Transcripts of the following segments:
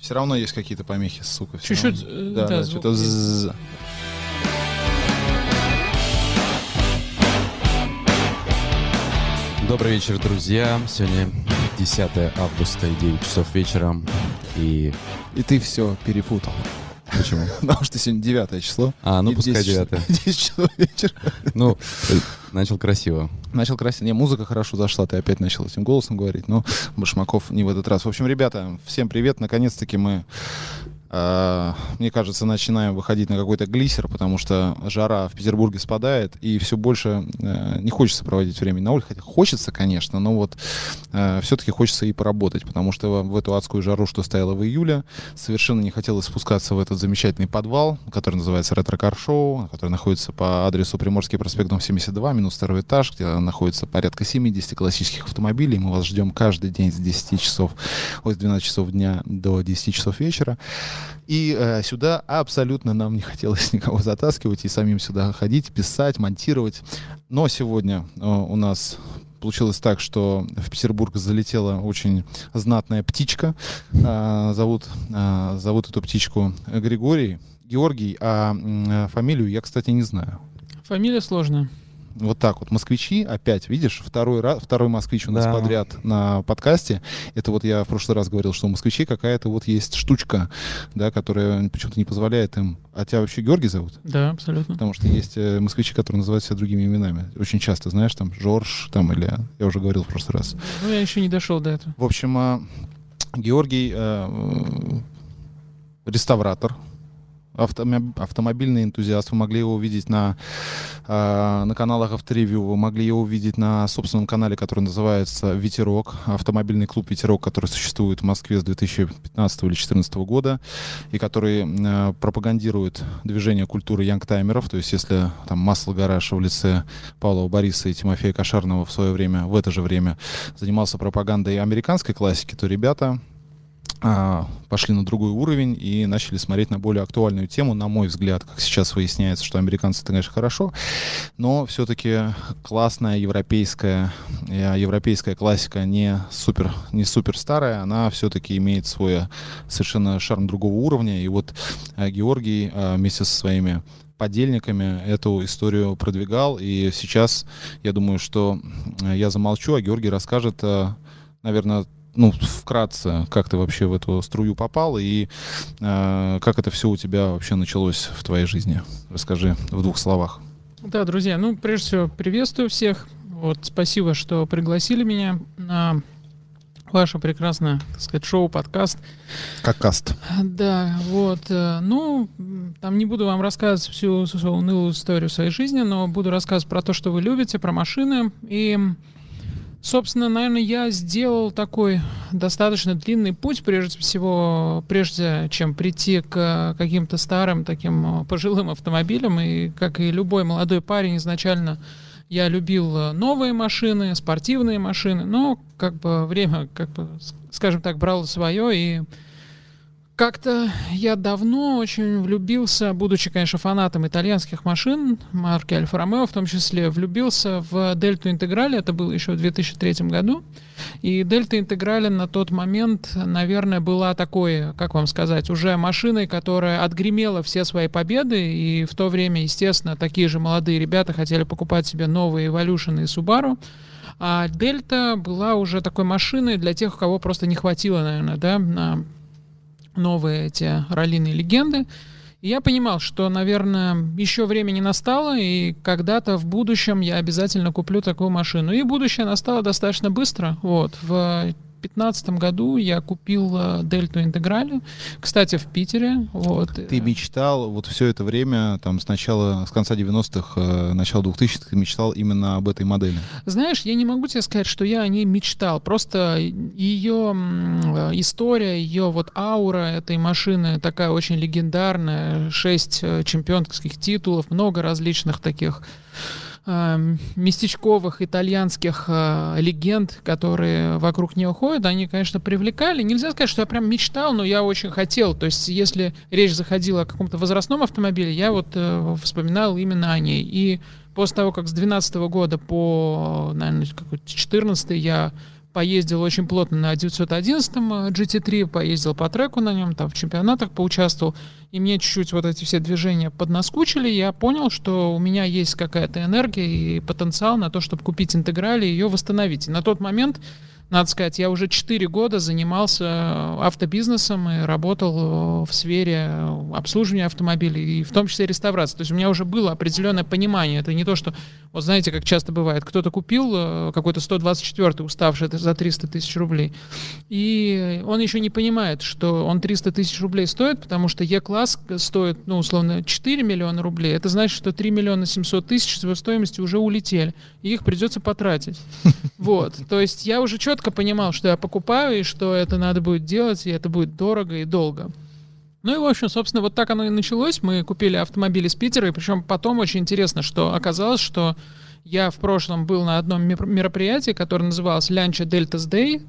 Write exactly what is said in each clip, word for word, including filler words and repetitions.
Все равно есть какие-то помехи, сука. Чуть-чуть. Да, да, да, звук что-то з. Добрый вечер, друзья. Сегодня десятое августа и девять часов вечера. И... и ты все перепутал. Почему? Потому что сегодня девятое число. А, ну пускай девятое. десять часов вечера. Ну, начал красиво. Начал красиво. Не, музыка хорошо зашла, ты опять начал этим голосом говорить, но Башмаков не в этот раз. В общем, ребята, всем привет. Наконец-таки мы, э, мне кажется, начинаем выходить на какой-то глиссер, потому что жара в Петербурге спадает, и все больше э, не хочется проводить время на улице. Хотя хочется, конечно, но вот э, все-таки хочется и поработать, потому что в эту адскую жару, что стояла в июле, совершенно не хотелось спускаться в этот замечательный подвал, который называется Ретро-кар-шоу, который находится по адресу Приморский проспект, дом семьдесят два, минус второй этаж, где находится порядка семьдесят классических автомобилей. Мы вас ждем каждый день с десяти часов, ой, с двенадцати часов дня до десяти часов вечера. И э, сюда абсолютно нам не хотелось никого затаскивать и самим сюда ходить, писать, монтировать. Но сегодня э, у нас... Получилось так, что в Петербург залетела очень знатная птичка. А, зовут, а, зовут эту птичку Григорий Георгий, а м, фамилию я, кстати, не знаю. Фамилия сложная. Вот так вот. Москвичи опять, видишь, второй раз, второй москвич у нас, да, подряд на подкасте. Это вот я в прошлый раз говорил, что у москвичей какая-то вот есть штучка, да, которая почему-то не позволяет им... А тебя вообще Георгий зовут? Да, абсолютно. Потому что есть москвичи, которые называют себя другими именами. Очень часто, знаешь, там Жорж, там, или... Я уже говорил в прошлый раз. Ну, я еще не дошел до этого. В общем, Георгий э, реставратор. Автомобильные энтузиасты. Вы могли его увидеть на, э, на каналах Авторевью, вы могли его увидеть на собственном канале, который называется «Ветерок», автомобильный клуб «Ветерок», который существует в Москве с две тысячи пятнадцатого или две тысячи четырнадцатого года и который э, пропагандирует движение культуры янгтаймеров. То есть если там Масло Гараша в лице Павлова Бориса и Тимофея Кошарного в свое время, в это же время, занимался пропагандой американской классики, то ребята... пошли на другой уровень и начали смотреть на более актуальную тему. На мой взгляд, как сейчас выясняется, что американцы, это, конечно, хорошо, но все-таки классная европейская, европейская классика, не супер, не супер старая, она все-таки имеет свой совершенно шарм другого уровня. И вот Георгий вместе со своими подельниками эту историю продвигал. И сейчас, я думаю, что я замолчу, а Георгий расскажет, наверное, ну, вкратце, как ты вообще в эту струю попал и э, как это все у тебя вообще началось в твоей жизни? Расскажи в двух словах. Да, друзья, ну, прежде всего, приветствую всех. Вот, спасибо, что пригласили меня на ваше прекрасное, так сказать, шоу, подкаст. Какаст. Да, вот. Ну, там не буду вам рассказывать всю свою унылую историю своей жизни, но буду рассказывать про то, что вы любите, про машины и... Собственно, наверное, я сделал такой достаточно длинный путь, прежде всего, прежде чем прийти к каким-то старым таким пожилым автомобилям. И, как и любой молодой парень, изначально я любил новые машины, спортивные машины, но как бы время, как бы, скажем так, брало свое, и как-то я давно очень влюбился, будучи, конечно, фанатом итальянских машин, марки Alfa Romeo в том числе, влюбился в Delta Integrale, это было еще в две тысячи третьем году, и Delta Integrale на тот момент, наверное, была такой, как вам сказать, уже машиной, которая отгремела все свои победы, и в то время, естественно, такие же молодые ребята хотели покупать себе новые Evolution и Subaru, а Delta была уже такой машиной для тех, у кого просто не хватило, наверное, да, на... новые эти раллиные легенды. И я понимал, что, наверное, еще время не настало, и когда-то в будущем я обязательно куплю такую машину. И будущее настало достаточно быстро. Вот. В две тысячи пятнадцатом году я купил Дельту Интеграле, кстати, в Питере. Вот. Ты мечтал вот все это время, там, с начала, с конца девяностых, начала двухтысячных, ты мечтал именно об этой модели? Знаешь, я не могу тебе сказать, что я о ней мечтал. Просто ее история, ее вот аура этой машины такая очень легендарная. Шесть чемпионских титулов, много различных таких... местечковых итальянских э, легенд, которые вокруг нее ходят, они, конечно, привлекали. Нельзя сказать, что я прям мечтал, но я очень хотел. То есть, если речь заходила о каком-то возрастном автомобиле, я вот э, вспоминал именно о ней. И после того, как с двенадцатого года по, наверное, какой-то четырнадцатый я поездил очень плотно на девятьсот одиннадцатом джи ти три, поездил по треку на нем, там в чемпионатах поучаствовал, и мне чуть-чуть вот эти все движения поднаскучили, я понял, что у меня есть какая-то энергия и потенциал на то, чтобы купить Интеграль и ее восстановить. И на тот момент, надо сказать, я уже четыре года занимался автобизнесом и работал в сфере обслуживания автомобилей, и в том числе реставрации. То есть у меня уже было определенное понимание. Это не то, что, вот знаете, как часто бывает, кто-то купил какой-то сто двадцать четвёртый, уставший за триста тысяч рублей, и он еще не понимает, что он триста тысяч рублей стоит, потому что Е-класс стоит, ну, условно, четыре миллиона рублей. Это значит, что три миллиона семьсот тысяч с его стоимости уже улетели, и их придется потратить. Вот. То есть я уже четко четко понимал, что я покупаю, и что это надо будет делать, и это будет дорого и долго. Ну и, в общем, собственно, вот так оно и началось. Мы купили автомобиль из Питера, и причем потом очень интересно, что оказалось, что я в прошлом был на одном мероприятии, которое называлось Lancia Delta Day.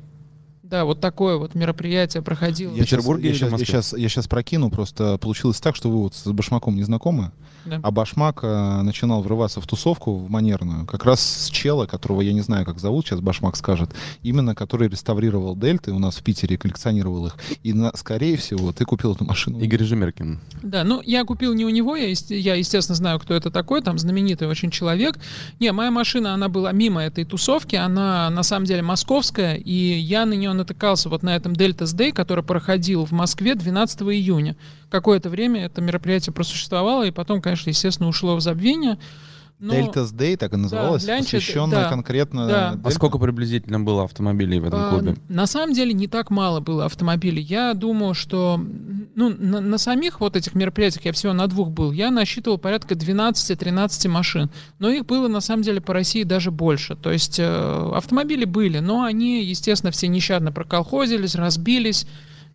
Да, вот такое вот мероприятие проходило. Я, сейчас, я, сейчас, я, сейчас, я сейчас прокину, просто получилось так, что вы вот с Башмаком не знакомы, да. А Башмак э, начинал врываться в тусовку, в манерную, как раз с чела, которого я не знаю, как зовут, сейчас Башмак скажет, именно который реставрировал Дельты у нас в Питере, коллекционировал их, и, на, скорее всего, ты купил эту машину. Игорь Жемеркин. Да, ну, я купил не у него, я, я, естественно, знаю, кто это такой, там, знаменитый очень человек. Не, моя машина, она была мимо этой тусовки, она, на самом деле, московская, и я на нее натыкался вот на этом Delta Day, который проходил в Москве двенадцатого июня. Какое-то время это мероприятие просуществовало, и потом, конечно, естественно, ушло в забвение. Delta Day так и называлось, да, посвященное да, конкретно... Да. А сколько приблизительно было автомобилей в этом клубе? А, на самом деле не так мало было автомобилей. Я думаю, что ну, на, на самих вот этих мероприятиях я всего на двух был. Я насчитывал порядка двенадцати-тринадцати машин. Но их было на самом деле по России даже больше. То есть э, автомобили были, но они, естественно, все нещадно проколхозились, разбились.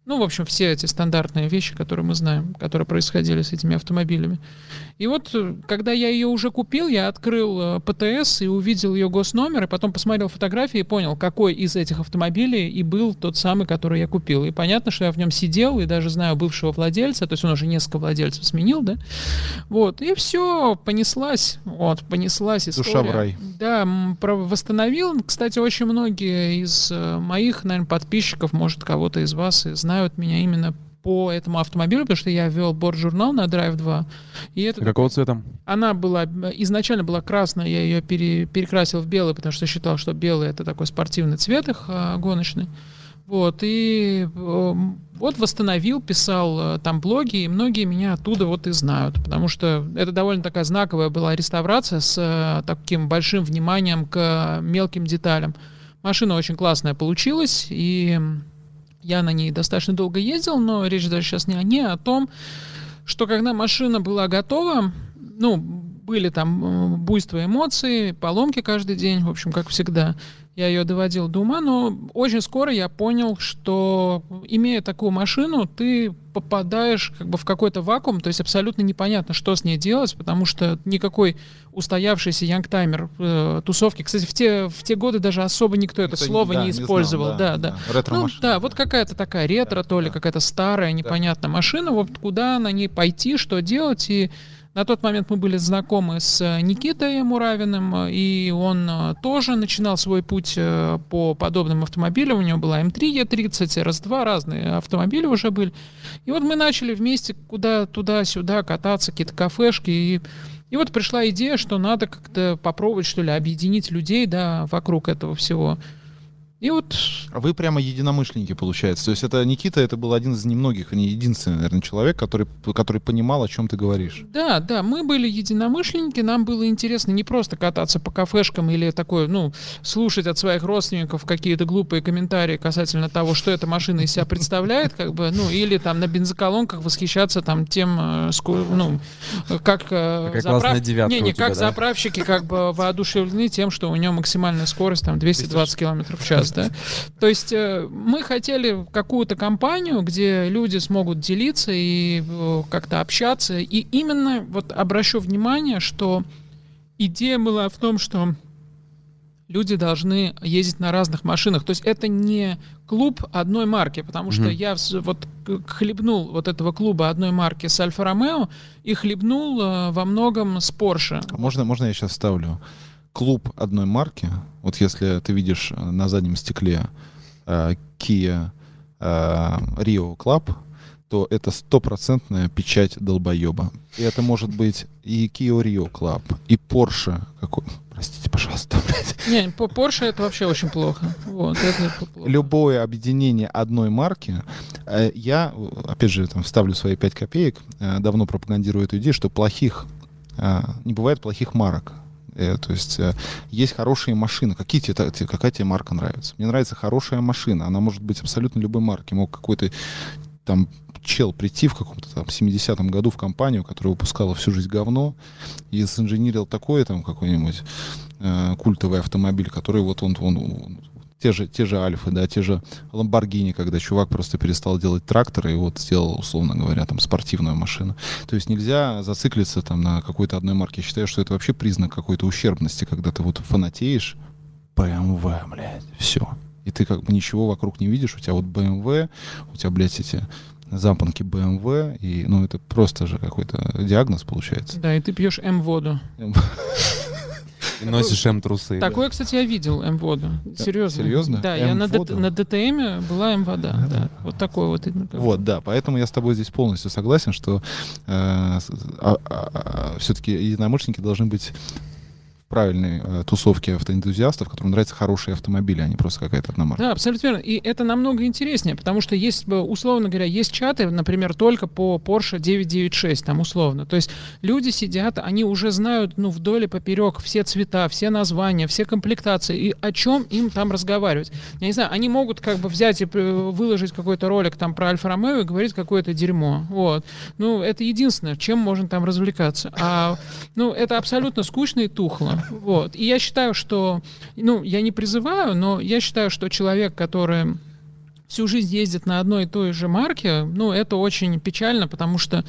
Ну, в общем, все эти стандартные вещи, которые мы знаем, которые происходили с этими автомобилями. И вот, когда я ее уже купил, я открыл ПТС и увидел ее госномер, и потом посмотрел фотографии и понял, какой из этих автомобилей и был тот самый, который я купил. И понятно, что я в нем сидел, и даже знаю бывшего владельца, то есть он уже несколько владельцев сменил, да? Вот, и все, понеслась, вот, понеслась история. Душа в рай. Да, восстановил. Кстати, очень многие из моих, наверное, подписчиков, может, кого-то из вас знают, знают меня именно по этому автомобилю, потому что я вел борт-журнал на Драйв два. И это... Какого цвета? Она была, изначально была красная, я ее пере, перекрасил в белый, потому что считал, что белый это такой спортивный цвет их а, гоночный. Вот, и вот восстановил, писал там блоги, и многие меня оттуда вот и знают, потому что это довольно такая знаковая была реставрация с таким большим вниманием к мелким деталям. Машина очень классная получилась, и... Я на ней достаточно долго ездил, но речь даже сейчас не о ней, а о том, что когда машина была готова, ну, были там буйство эмоций, поломки каждый день, в общем, как всегда, я ее доводил до ума, но очень скоро я понял, что, имея такую машину, ты попадаешь как бы в какой-то вакуум, то есть абсолютно непонятно, что с ней делать, потому что никакой устоявшийся янгтаймер э, тусовки, кстати, в те, в те годы даже особо никто это никто, слово да, не использовал. Не знал, да, да, да. Ретро-машина. Ну, да, да, вот какая-то такая ретро, да, то ли да. какая-то старая, непонятная да. машина, вот куда на ней пойти, что делать, и на тот момент мы были знакомы с Никитой Муравиным, и он тоже начинал свой путь по подобным автомобилям. У него была эм три, е тридцать, эр эс два, разные автомобили уже были. И вот мы начали вместе куда туда-сюда кататься, какие-то кафешки. И, и вот пришла идея, что надо как-то попробовать, что ли, объединить людей, да, вокруг этого всего. И вот... А вы прямо единомышленники, получается. То есть это Никита, это был один из немногих, не единственный, наверное, человек, который, который понимал, о чем ты говоришь. Да, да, мы были единомышленники, нам было интересно не просто кататься по кафешкам или такое, ну, слушать от своих родственников какие-то глупые комментарии касательно того, что эта машина из себя представляет, как бы, ну, или там на бензоколонках восхищаться там тем, ну, как... Какая классная девятка у тебя, да? Не, не, как заправщики как бы воодушевлены тем, что у нее максимальная скорость там двести двадцать километров в час. Да? То есть э, мы хотели какую-то компанию, где люди смогут делиться и э, как-то общаться. И именно вот обращу внимание, что идея была в том, что люди должны ездить на разных машинах. То есть это не клуб одной марки, потому что mm-hmm. я вот хлебнул вот этого клуба одной марки с Альфа Ромео и хлебнул э, во многом с Порше. Можно, можно я сейчас вставлю? клуб одной марки. Вот если ты видишь на заднем стекле э, Kia э, Rio Club, то это стопроцентная печать долбоеба. И это может быть и Kia Rio Club, и Porsche какой... Простите, пожалуйста. Не, по Porsche это вообще очень плохо. Вот, это плохо. Любое объединение одной марки. Я, опять же, там, вставлю свои пять копеек. Давно пропагандирую эту идею, что плохих... Не бывает плохих марок. То есть есть хорошие машины. Какие тебе, какая тебе марка нравится? Мне нравится хорошая машина. Она может быть абсолютно любой марки. Мог какой-то там... чел прийти в каком-то там семидесятом году в компанию, которая выпускала всю жизнь говно, и синженерил такой там какой-нибудь э, культовый автомобиль, который вот он, он, он те же, те же Альфы, да, те же Ламборгини, когда чувак просто перестал делать тракторы и вот сделал, условно говоря, там спортивную машину. То есть нельзя зациклиться там на какой-то одной марке. Я считаю, что это вообще признак какой-то ущербности, когда ты вот фанатеешь. бэ эм вэ, блядь, все. И ты как бы ничего вокруг не видишь. У тебя вот бэ эм вэ, у тебя, блядь, эти... запонки бэ эм вэ, и, ну, это просто же какой-то диагноз получается. Да, и ты пьешь М-воду. И носишь М-трусы. Такое, кстати, я видел, М-воду. Серьезно. Серьезно? Да, я на ДТМе была М-вода. Вот такой вот. Вот, да, поэтому я с тобой здесь полностью согласен, что все-таки единомышленники должны быть правильной э, тусовки автоэнтузиастов, которым нравятся хорошие автомобили, а не просто какая-то одна марка. Да, абсолютно верно. И это намного интереснее, потому что есть, условно говоря, есть чаты, например, только по Porsche девятьсот девяносто шесть, там условно. То есть люди сидят, они уже знают, ну, вдоль и поперек все цвета, все названия, все комплектации, и о чем им там разговаривать. Я не знаю, они могут как бы взять и выложить какой-то ролик там про Альфа Ромео и говорить какое-то дерьмо. Вот. Ну, это единственное, чем можно там развлекаться. А, ну, это абсолютно скучно и тухло. Вот. И я считаю, что, ну, я не призываю, но я считаю, что человек, который всю жизнь ездит на одной и той же марке, ну, это очень печально, потому что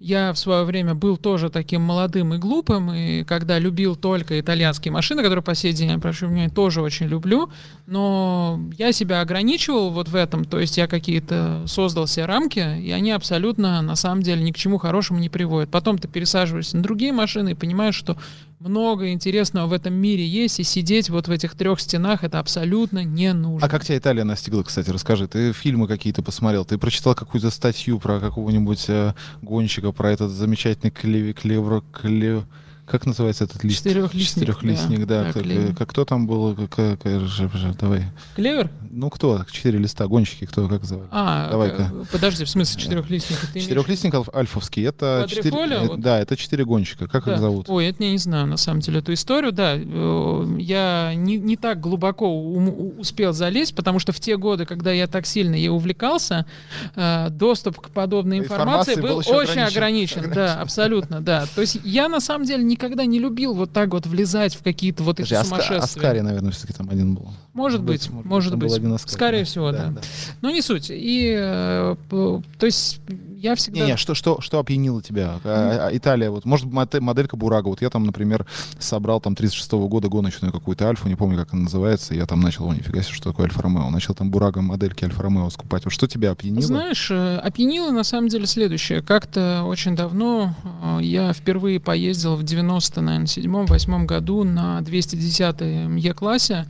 я в свое время был тоже таким молодым и глупым, и когда любил только итальянские машины, которые по сей день, я прошу меня, тоже очень люблю, но я себя ограничивал вот в этом, то есть я какие-то создал себе рамки, и они абсолютно, на самом деле, ни к чему хорошему не приводят. Потом ты пересаживаешься на другие машины и понимаешь, что много интересного в этом мире есть, и сидеть вот в этих трех стенах — это абсолютно не нужно. А как тебя Италия настигла, кстати, расскажи? Ты фильмы какие-то посмотрел, ты прочитал какую-то статью про какого-нибудь э, гонщика, про этот замечательный клеви, клевро, клев... Как называется этот лист? Четырехлистник. Четырехлистник, да. да. да как, кто там был? Как, как, давай. Клевер? Ну, кто? Четыре листа, гонщики, кто, как зовут? А, давай-ка. Подожди, в смысле четырехлистник? Четырехлистник имеешь... альфовский. Это четыре, вот. Да, это четыре гонщика. Как да. их зовут? Ой, это я не знаю, на самом деле, эту историю, да. Я не, не так глубоко ум, успел залезть, потому что в те годы, когда я так сильно ей увлекался, доступ к подобной информации, информации был, был очень ограничен. ограничен. Да, абсолютно, да. То есть я, на самом деле, не никогда не любил вот так вот влезать в какие-то вот эти Скажи, сумасшествия. Аскари, наверное, все-таки там один был. Может быть, быть может быть. Аскари, Скорее да. всего, да, да. да. Но не суть. И, э, то есть, я всегда... Не, не, что, что, что опьянило тебя? Mm-hmm. Италия, вот, может, моделька Bburago. Вот я там, например, собрал там тридцать шестого года гоночную какую-то Альфу, не помню, как она называется, я там начал, о, нифига себе, что такое Альфа Ромео. Начал там Bburago модельки Альфа Ромео скупать. Вот что тебя опьянило? Знаешь, опьянило, на самом деле, следующее. Как-то очень давно я впервые поездил в девяностых девяносто седьмом восьмом году на двести десятом Е-классе,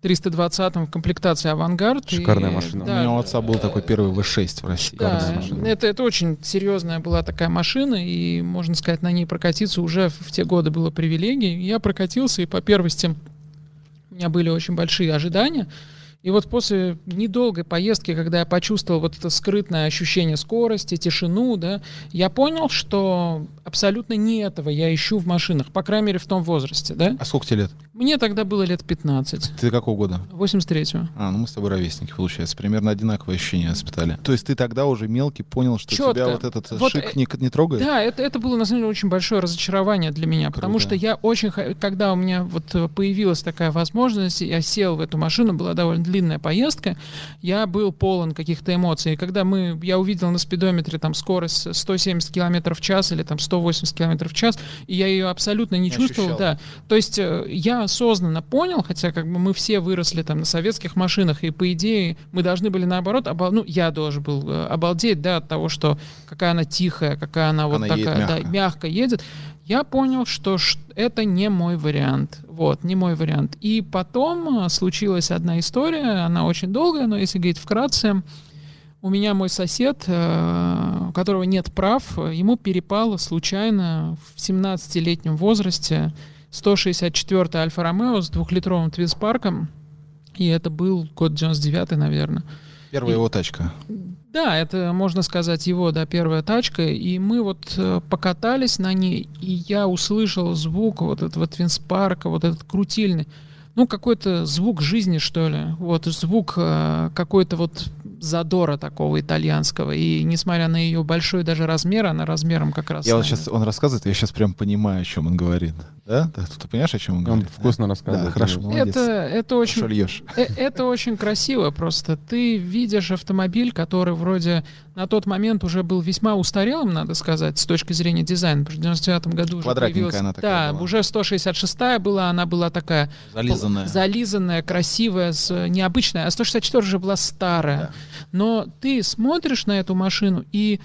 триста двадцатом в комплектации «Авангард». Шикарная и, машина. Да, у меня у отца был такой первый вэ шесть в России. Да, это, это очень серьезная была такая машина, и, можно сказать, на ней прокатиться уже в те годы было привилегией. Я прокатился, и по первости у меня были очень большие ожидания. И вот после недолгой поездки, когда я почувствовал вот это скрытное ощущение скорости, тишину, да, я понял, что абсолютно не этого я ищу в машинах, по крайней мере, в том возрасте, да. А сколько тебе лет? Мне тогда было лет пятнадцать. Ты какого года? восемьдесят третьего. А, ну мы с тобой ровесники, получается. Примерно одинаковые ощущения воспитали. То есть ты тогда уже мелкий понял, что Четко. тебя вот этот вот шик не, не трогает? Да, это, это было, на самом деле, очень большое разочарование для меня, Круто. потому что я очень... Когда у меня вот появилась такая возможность, я сел в эту машину, была довольно длинная поездка, я был полон каких-то эмоций. И когда мы, я увидел на спидометре там скорость сто семьдесят км в час или там сто восемьдесят км в час, и я ее абсолютно не, не чувствовал. Да. То есть я осознанно понял, хотя как бы мы все выросли там на советских машинах, и по идее мы должны были наоборот, обал... ну я должен был обалдеть, да, от того, что какая она тихая, какая она вот она такая, едет мягко. Да, мягко едет. я понял, что это не мой вариант. Вот, не мой вариант. И потом случилась одна история, она очень долгая, но если говорить вкратце, у меня мой сосед, у которого нет прав, ему перепало случайно в семнадцатилетнем возрасте сто шестьдесят четвёртый Alfa Romeo с двухлитровым твинспарком, и это был год девяносто девятый, наверное. Первая и, его тачка. Да, это, можно сказать, его, да, первая тачка, и мы вот покатались на ней, и я услышал звук вот этого твинспарка, вот этот крутильный, ну, какой-то звук жизни, что ли, вот, звук какой-то вот задора такого итальянского, и несмотря на ее большой даже размер, она размером как раз... Я вот сейчас, он рассказывает, я сейчас прям понимаю, о чем он говорит, да? Ты, ты понимаешь, о чем он говорит? Он вкусно да? рассказывает. Да, хорошо, молодец. Это, это, очень, хорошо э, это очень красиво просто. Ты видишь автомобиль, который вроде на тот момент уже был весьма устарелым, надо сказать, с точки зрения дизайна, потому что в девяносто девятом году уже появилась... она такая да, была. Уже сто шестьдесят шестая была, она была такая... Зализанная. Зализанная, красивая, необычная, а сто шестьдесят четвёртая уже была старая. Да. Но ты смотришь на эту машину, и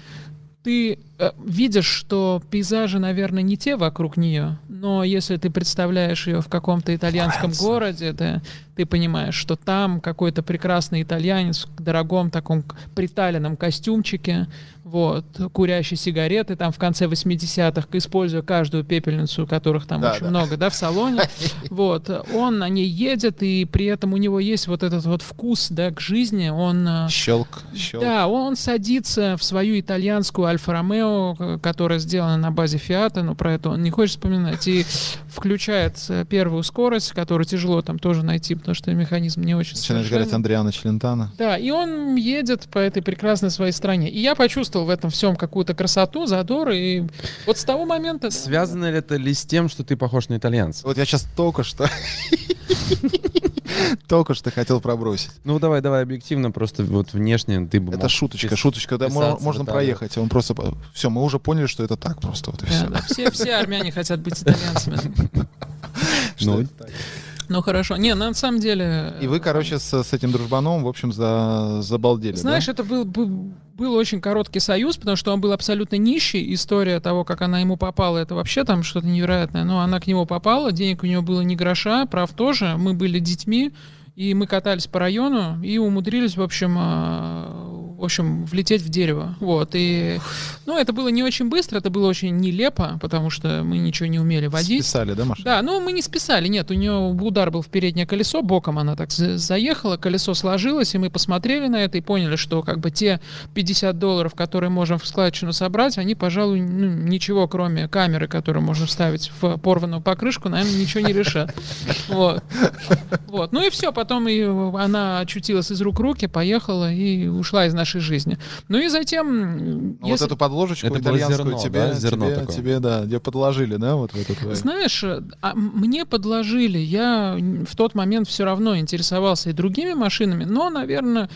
ты э, видишь, что пейзажи, наверное, не те вокруг нее, но если ты представляешь ее в каком-то итальянском Франция. городе, ты, ты понимаешь, что там какой-то прекрасный итальянец в дорогом таком приталенном костюмчике, вот, курящий сигареты там в конце восьмидесятых, используя каждую пепельницу, которых там да, очень да. много, да, в салоне, вот, он на ней едет, и при этом у него есть вот этот вот вкус, да, к жизни, он... Щелк, щелк. Да, он садится в свою итальянскую Альфа Ромео, которая сделана на базе Фиата, но про это он не хочет вспоминать, и включает первую скорость, которую тяжело там тоже найти, потому что механизм не очень совершенный. Начинаешь говорить Андриана Челентано. Да, и он едет по этой прекрасной своей стране, и я почувствовал в этом всем какую-то красоту, задор, и вот с того момента... Связано ли это ли с тем, что ты похож на итальянца? Вот я сейчас только что... Только что хотел пробросить. Ну, давай, давай, объективно, просто вот внешне ты бы... Это шуточка, пис... шуточка, да, можно, можно проехать. Он просто... Все, мы уже поняли, что это так просто, вот и все. Да, да. Все, все армяне хотят быть итальянцами. Ну, Ну хорошо. Не, на самом деле... И вы, короче, с, с этим дружбаном, в общем, за, забалдели, знаешь, да? это был, был, был очень короткий союз, потому что он был абсолютно нищий. История того, как она ему попала, это вообще там что-то невероятное. Но она к нему попала, денег у него было ни гроша, прав тоже. Мы были детьми, и мы катались по району, и умудрились, в общем... в общем, влететь в дерево. Вот. И, ну, это было не очень быстро, это было очень нелепо, потому что мы ничего не умели водить. Списали, да, машину? Да, ну, мы не списали, нет, у нее удар был в переднее колесо, боком она так заехала, колесо сложилось, и мы посмотрели на это и поняли, что как бы те пятьдесят долларов, которые можем в складчину собрать, они, пожалуй, ну, ничего, кроме камеры, которую можно вставить в порванную покрышку, наверное, ничего не решат. Вот. Вот. Ну и все, потом и она очутилась из рук руки, поехала и ушла из нашей жизни. Ну и затем... А если... Вот эту подложечку это итальянскую зерно, тебе, да? Зерно тебе, тебе, да, тебе подложили, да? Вот в эту твою... Знаешь, а мне подложили. Я в тот момент все равно интересовался и другими машинами, но, наверное...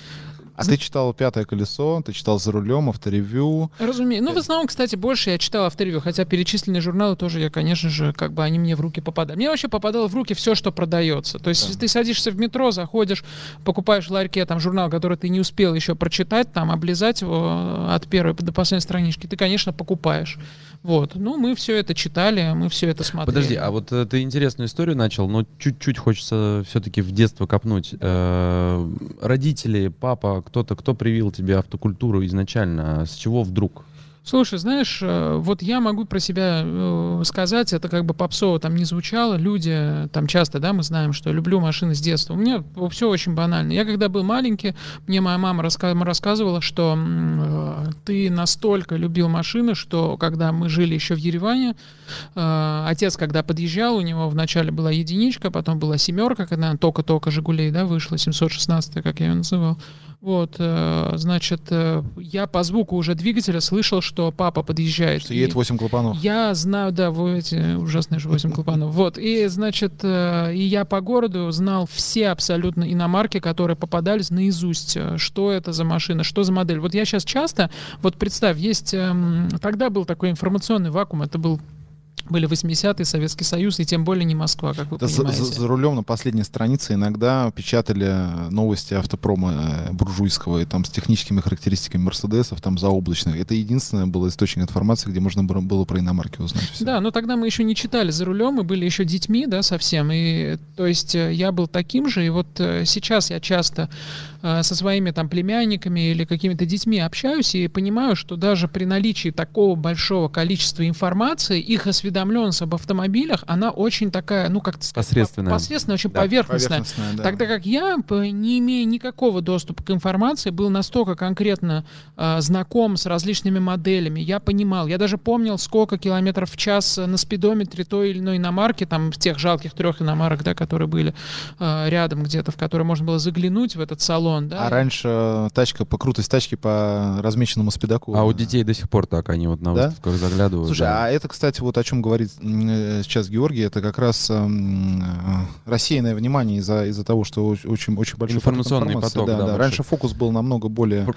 А ты читал «Пятое колесо», ты читал «За рулем», «Авторевью». Разумеется. Ну, в основном, кстати, больше я читал «Авторевью», хотя перечисленные журналы тоже, я, конечно же, как бы они мне в руки попадали. Мне вообще попадало в руки все, что продается. То есть да. ты садишься в метро, заходишь, покупаешь в ларьке там журнал, который ты не успел еще прочитать, там, облизать его от первой до последней странички, ты, конечно, покупаешь. Вот. Ну, мы все это читали, мы все это смотрели. Подожди, а вот э, ты интересную историю начал, но чуть-чуть хочется все-таки в детство копнуть. Э, родители, папа, кто-то, кто привил тебе автокультуру изначально? С чего вдруг? Слушай, знаешь, вот я могу про себя сказать, это как бы попсово там не звучало, люди там часто, да, мы знаем, что люблю машины с детства. У меня все очень банально. Я когда был маленький, мне моя мама раска- рассказывала, что э, ты настолько любил машины, что когда мы жили еще в Ереване, э, отец, когда подъезжал, у него вначале была единичка, потом была семерка, когда только-только Жигулей, да, вышла, семьсот шестнадцатая, как я ее называл. Вот, значит, я по звуку уже двигателя слышал, что папа подъезжает. Что едет восемь клапанов. Я знаю, да, вы эти ужасные же восемь клапанов. Вот, и, значит, и я по городу знал все абсолютно иномарки, которые попадались наизусть. Что это за машина, что за модель. Вот я сейчас часто, вот представь, есть... Тогда был такой информационный вакуум, это был были восьмидесятые, Советский Союз, и тем более не Москва, как вы да понимаете. За, за рулем на последней странице иногда печатали новости автопрома буржуйского, и там с техническими характеристиками мерседесов, там заоблачных. Это единственное было источник информации, где можно было про иномарки узнать. Все. Да, но тогда мы еще не читали за рулем, мы были еще детьми, да, совсем. И, то есть я был таким же, и вот сейчас я часто э, со своими там племянниками или какими-то детьми общаюсь и понимаю, что даже при наличии такого большого количества информации, их осведомленность об автомобилях, она очень такая, ну, как-то посредственная, посредственная очень да, поверхностная. поверхностная да. Тогда как я, не имея никакого доступа к информации, был настолько конкретно э, знаком с различными моделями, я понимал, я даже помнил, сколько километров в час на спидометре той или иной иномарки, там, в тех жалких трех иномарок, да, которые были э, рядом где-то, в которые можно было заглянуть в этот салон. Да? А раньше тачка, по крутость тачки по размеченному спидаку. А у детей до сих пор так, они вот на да? выставках заглядывают. Слушай, да. а это, кстати, вот о чем говорит сейчас Георгий, это как раз э, рассеянное внимание из-за, из-за того, что очень, очень большой информационный поток. Да, да, да. Раньше фокус был намного более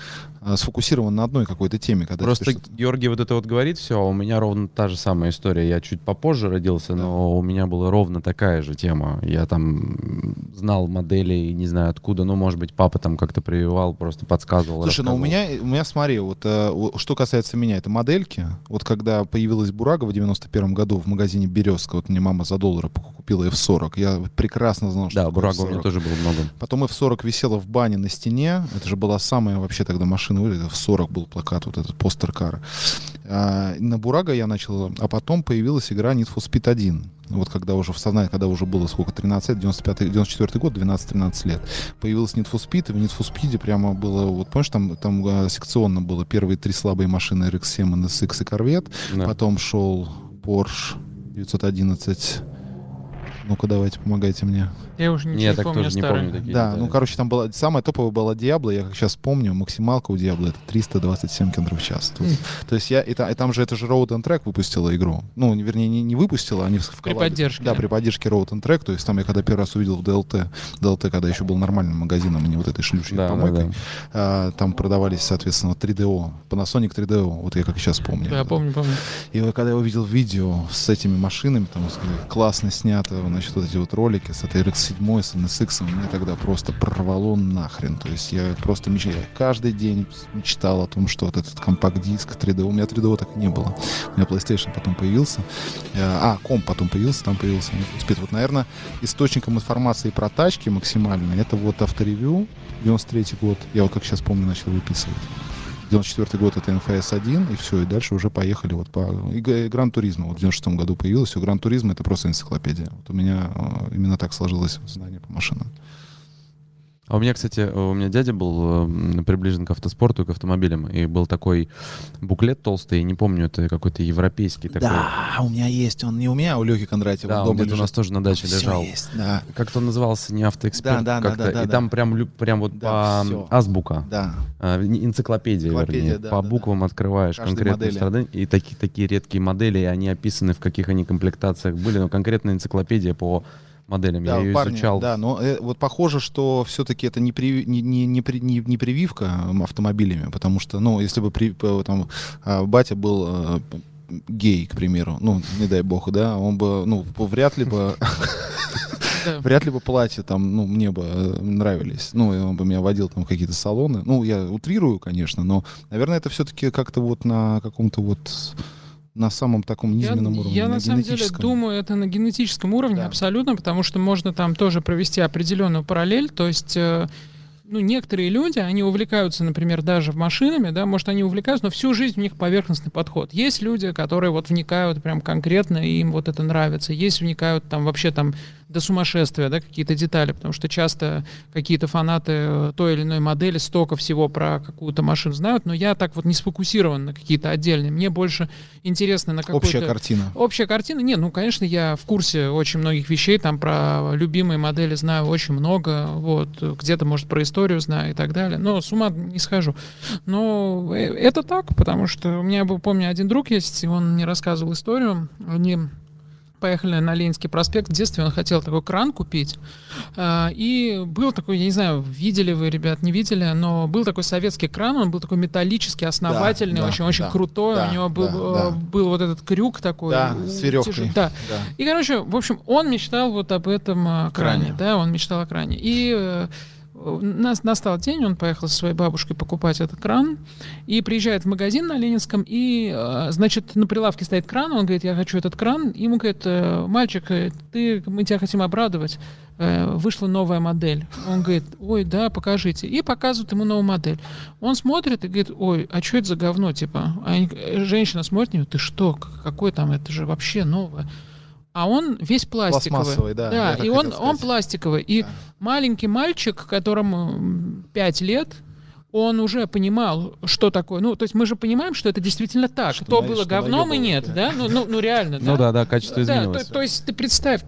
э, сфокусирован на одной какой-то теме. Когда просто Георгий вот это вот говорит, все, а у меня ровно та же самая история. Я чуть попозже родился, да. но у меня была ровно такая же тема. Я там знал модели, не знаю откуда, но, может быть, папа там как-то прививал, просто подсказывал. Слушай, но у меня, у меня смотри, вот э, что касается меня, это модельки. Вот когда появилась Bburago в девяносто первом году, в магазине «Березка», вот мне мама за доллары купила эф сорок, я прекрасно знал, что да, «Bburago» у меня тоже было много. Потом эф сорок висела в бане на стене, это же была самая вообще тогда машина, эф сорок был плакат, вот этот постер-кара. А, на «Bburago» я начал, а потом появилась игра Need for Speed один. Вот когда уже в сознании, когда уже было сколько, тринадцать лет, девяносто пятый, девяносто четвёртый год, двенадцать-тринадцать лет, появилась Need for Speed, и в Need for Speed прямо было, вот помнишь, там, там секционно было первые три слабые машины эр икс семь, эн эс икс и Corvette, да. Потом шел Porsche девятьсот одиннадцать. Ну-ка, давайте, помогайте мне. Я уже ничего Нет, не помню, не помню такие, да, да, ну, короче, там была... Самая топовая была Diablo, я как сейчас помню, максималка у Diablo — это триста двадцать семь километров в час. Тут. То есть я... И, и там же это же Road and Track выпустила игру. Ну, вернее, не, не выпустила, они в коллабе. При поддержке. Да, при поддержке Road and Track. То есть там я когда первый раз увидел в ди эл ти, ди эл ти, когда еще был нормальным магазином, а не вот этой шлющей да, помойкой, да, да. там продавались, соответственно, три дэ о. Panasonic три дэ о, вот я как сейчас помню. Да, да. помню, помню. И когда я увидел видео с этими машинами, там классно снято, значит, вот эти вот ролики с этой эр икс семь, с эн эс икс, меня тогда просто прорвало нахрен. То есть я просто мечтал, я каждый день мечтал о том, что вот этот компакт-диск три дэ о, у меня три дэ о так и не было. У меня PlayStation потом появился, а, комп потом появился, там появился Speed. Вот, наверное, источником информации про тачки максимально, это вот Авторевью, девяносто третий год, я вот как сейчас помню, начал выписывать. девяносто четвёртый год это эн эф эс один, и все, и дальше уже поехали вот по... И Гран-туризм, вот в девяносто шестом году появилось, и Гран-туризм — это просто энциклопедия. Вот у меня именно так сложилось знание по машинам. А у меня, кстати, у меня дядя был приближен к автоспорту и к автомобилям, и был такой буклет толстый, не помню, это какой-то европейский такой. Да, у меня есть, он не у меня, а у Лёхи Кондратьева. Да, он где-то у нас тоже на даче лежал. Есть, да. Как-то он назывался, не автоэксперт, да, да, как-то, да, да, и да, там да. Прям, прям вот да, по все. Азбука, да. энциклопедия, вернее, да, по да, буквам да. открываешь конкретные страдания, и такие, такие редкие модели, и они описаны, в каких они комплектациях были, но конкретная энциклопедия по... моделями. Да, я ее парни, изучал. Да, но э, вот похоже, что все-таки это не, при, не, не, не, не прививка автомобилями, потому что, ну, если бы при, там, батя был э, гей, к примеру, ну, не дай бог, да, он бы, ну, вряд ли бы... Вряд ли бы платья там, ну, мне бы нравились. Ну, он бы меня водил там в какие-то салоны. Ну, я утрирую, конечно, но, наверное, это все-таки как-то вот на каком-то вот... на самом таком низменном я, уровне. Я на, на самом деле думаю, это на генетическом уровне да. абсолютно, потому что можно там тоже провести определенную параллель, то есть... Ну, некоторые люди, они увлекаются, например, даже в машинами, да, может, они увлекаются, но всю жизнь у них поверхностный подход. Есть люди, которые вот вникают прям конкретно, и им вот это нравится. Есть вникают там вообще там до сумасшествия, да, какие-то детали, потому что часто какие-то фанаты той или иной модели столько всего про какую-то машину знают, но я так вот не сфокусирован на какие-то отдельные. Мне больше интересно на какую-то... Общая картина. Общая картина. Не, ну, конечно, я в курсе очень многих вещей, там про любимые модели знаю очень много, вот, где-то, может, про историю знаю и так далее, но с ума не схожу. Но это так, потому что у меня был, помню, один друг есть, и он мне рассказывал историю. Они поехали на Ленинский проспект. В детстве он хотел такой кран купить. И был такой, я не знаю, видели вы, ребят, не видели, но был такой советский кран, он был такой металлический, основательный, очень-очень да, да, крутой. Да, у него был, да, да. был вот этот крюк такой. Да, с веревкой. Да. Да. И, короче, в общем, он мечтал вот об этом кране. кране. Да, он мечтал о кране. И... Нас, настал день, он поехал со своей бабушкой покупать этот кран и приезжает в магазин на Ленинском и, значит, на прилавке стоит кран, он говорит, я хочу этот кран, и ему говорит, мальчик, ты, мы тебя хотим обрадовать, вышла новая модель. Он говорит, ой, да, покажите. И показывают ему новую модель. Он смотрит и говорит, ой, а что это за говно, типа? А женщина смотрит на него, ты что, какой там, это же вообще новое. А он весь пластиковый. Да, да, и он, он пластиковый. И да. маленький мальчик, которому пять лет, он уже понимал, что такое. Ну, то есть мы же понимаем, что это действительно так. Что то было говном и нет, да? да? Ну, ну, ну реально, да? Ну да, да, качество изменилось. Да, то, то есть ты представь,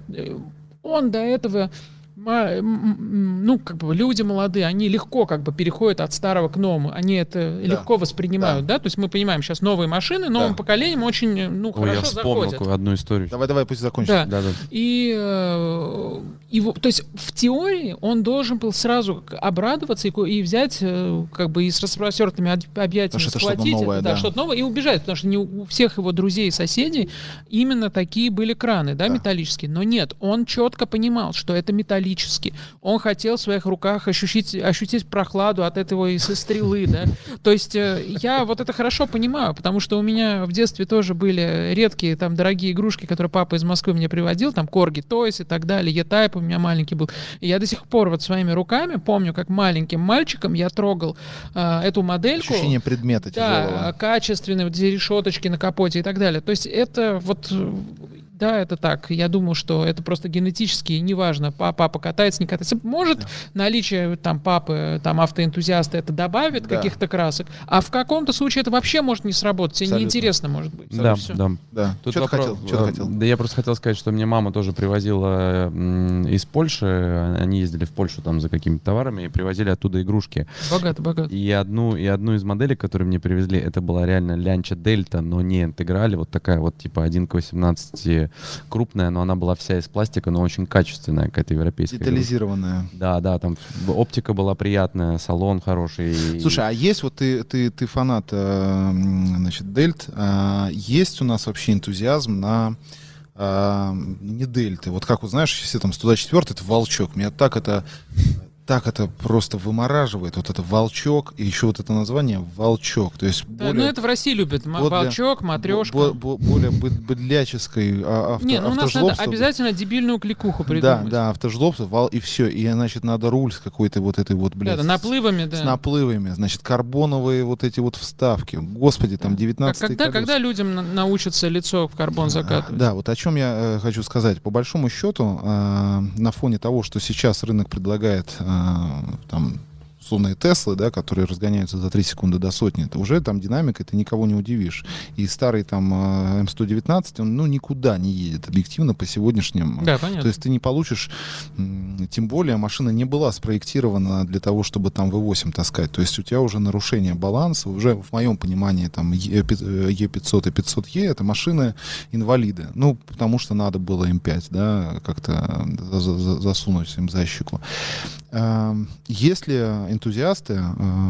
он до этого... Ну, как бы люди молодые, они легко как бы переходят от старого к новому, они это да. легко воспринимают, да. да? То есть мы понимаем, сейчас новые машины, новым да. поколением очень, ну, Ой, хорошо заходят. Я вспомнил одну историю. Давай, давай, пусть закончим. Да. Да, да. И, и, то есть в теории он должен был сразу обрадоваться и, и взять, как бы, и с распростертыми объятиями что схватить, что-то новое, да, да. что-то новое и убежать, потому что не у всех его друзей и соседей именно такие были краны, да, да. металлические. Но нет, он четко понимал, что это металлические. Он хотел в своих руках ощутить, ощутить прохладу от этого стрелы, да. То есть я вот это хорошо понимаю, потому что у меня в детстве тоже были редкие там дорогие игрушки, которые папа из Москвы мне приводил, там Корги Тойс и так далее, E-Type у меня маленький был. И я до сих пор вот своими руками помню, как маленьким мальчиком я трогал э, эту модельку. Ощущение предмета тяжелого. Да, качественные вот эти решеточки на капоте и так далее. То есть это вот... Да, это так. Я думаю, что это просто генетически неважно, папа катается, не катается. Может, да. наличие там папы, там автоэнтузиаста это добавит да. каких-то красок, а в каком-то случае это вообще может не сработать. Тебе Абсолютно. неинтересно, может быть. Да, да. да. Тут Что вопрос... ты хотел? Что ты хотел? Да я просто хотел сказать, что мне мама тоже привозила из Польши, они ездили в Польшу там за какими-то товарами и привозили оттуда игрушки. Богато, богато. И одну, и одну из моделей, которые мне привезли, это была реально Lancia Delta, но не Integrale, вот такая вот типа один к восемнадцати крупная, но она была вся из пластика, но очень качественная, какая-то европейская. Детализированная. Да, да, там оптика была приятная, салон хороший. Слушай, а есть, вот ты, ты, ты фанат, значит, Дельт, есть у нас вообще энтузиазм на не Дельты? Вот как, вот знаешь, все там сто два четыре, это Волчок, меня так это... Так это просто вымораживает. Вот это Волчок, и еще вот это название Волчок. То есть да, более... Ну это в России любят. Бо- волчок, матрешка. Бо- бо- более быдляческой авто... Не, ну у нас надо обязательно дебильную кликуху придумать. Да, да, автожлобство, вал... и все. И, значит, надо руль с какой-то вот этой вот, блядь. Да, да, наплывами, да. С наплывами. Значит, карбоновые вот эти вот вставки. Господи, там девятнадцатый как, когда, когда людям научатся лицо в карбон закатывать? Да, да, вот о чем я э, хочу сказать. По большому счету, э, на фоне того, что сейчас рынок предлагает... там условные Теслы, да, которые разгоняются за три секунды до сотни, это уже там динамика, ты никого не удивишь. И старый там эм сто девятнадцать, он ну никуда не едет объективно по сегодняшним. Да, понятно. То есть ты не получишь, тем более машина не была спроектирована для того, чтобы там ви восемь таскать. То есть у тебя уже нарушение баланса, уже в моем понимании там Е пятьсот и пятьсот Е это машины инвалиды. Ну, потому что надо было эм пять, да, как-то засунуть им за щеку. Если энтузиасты э,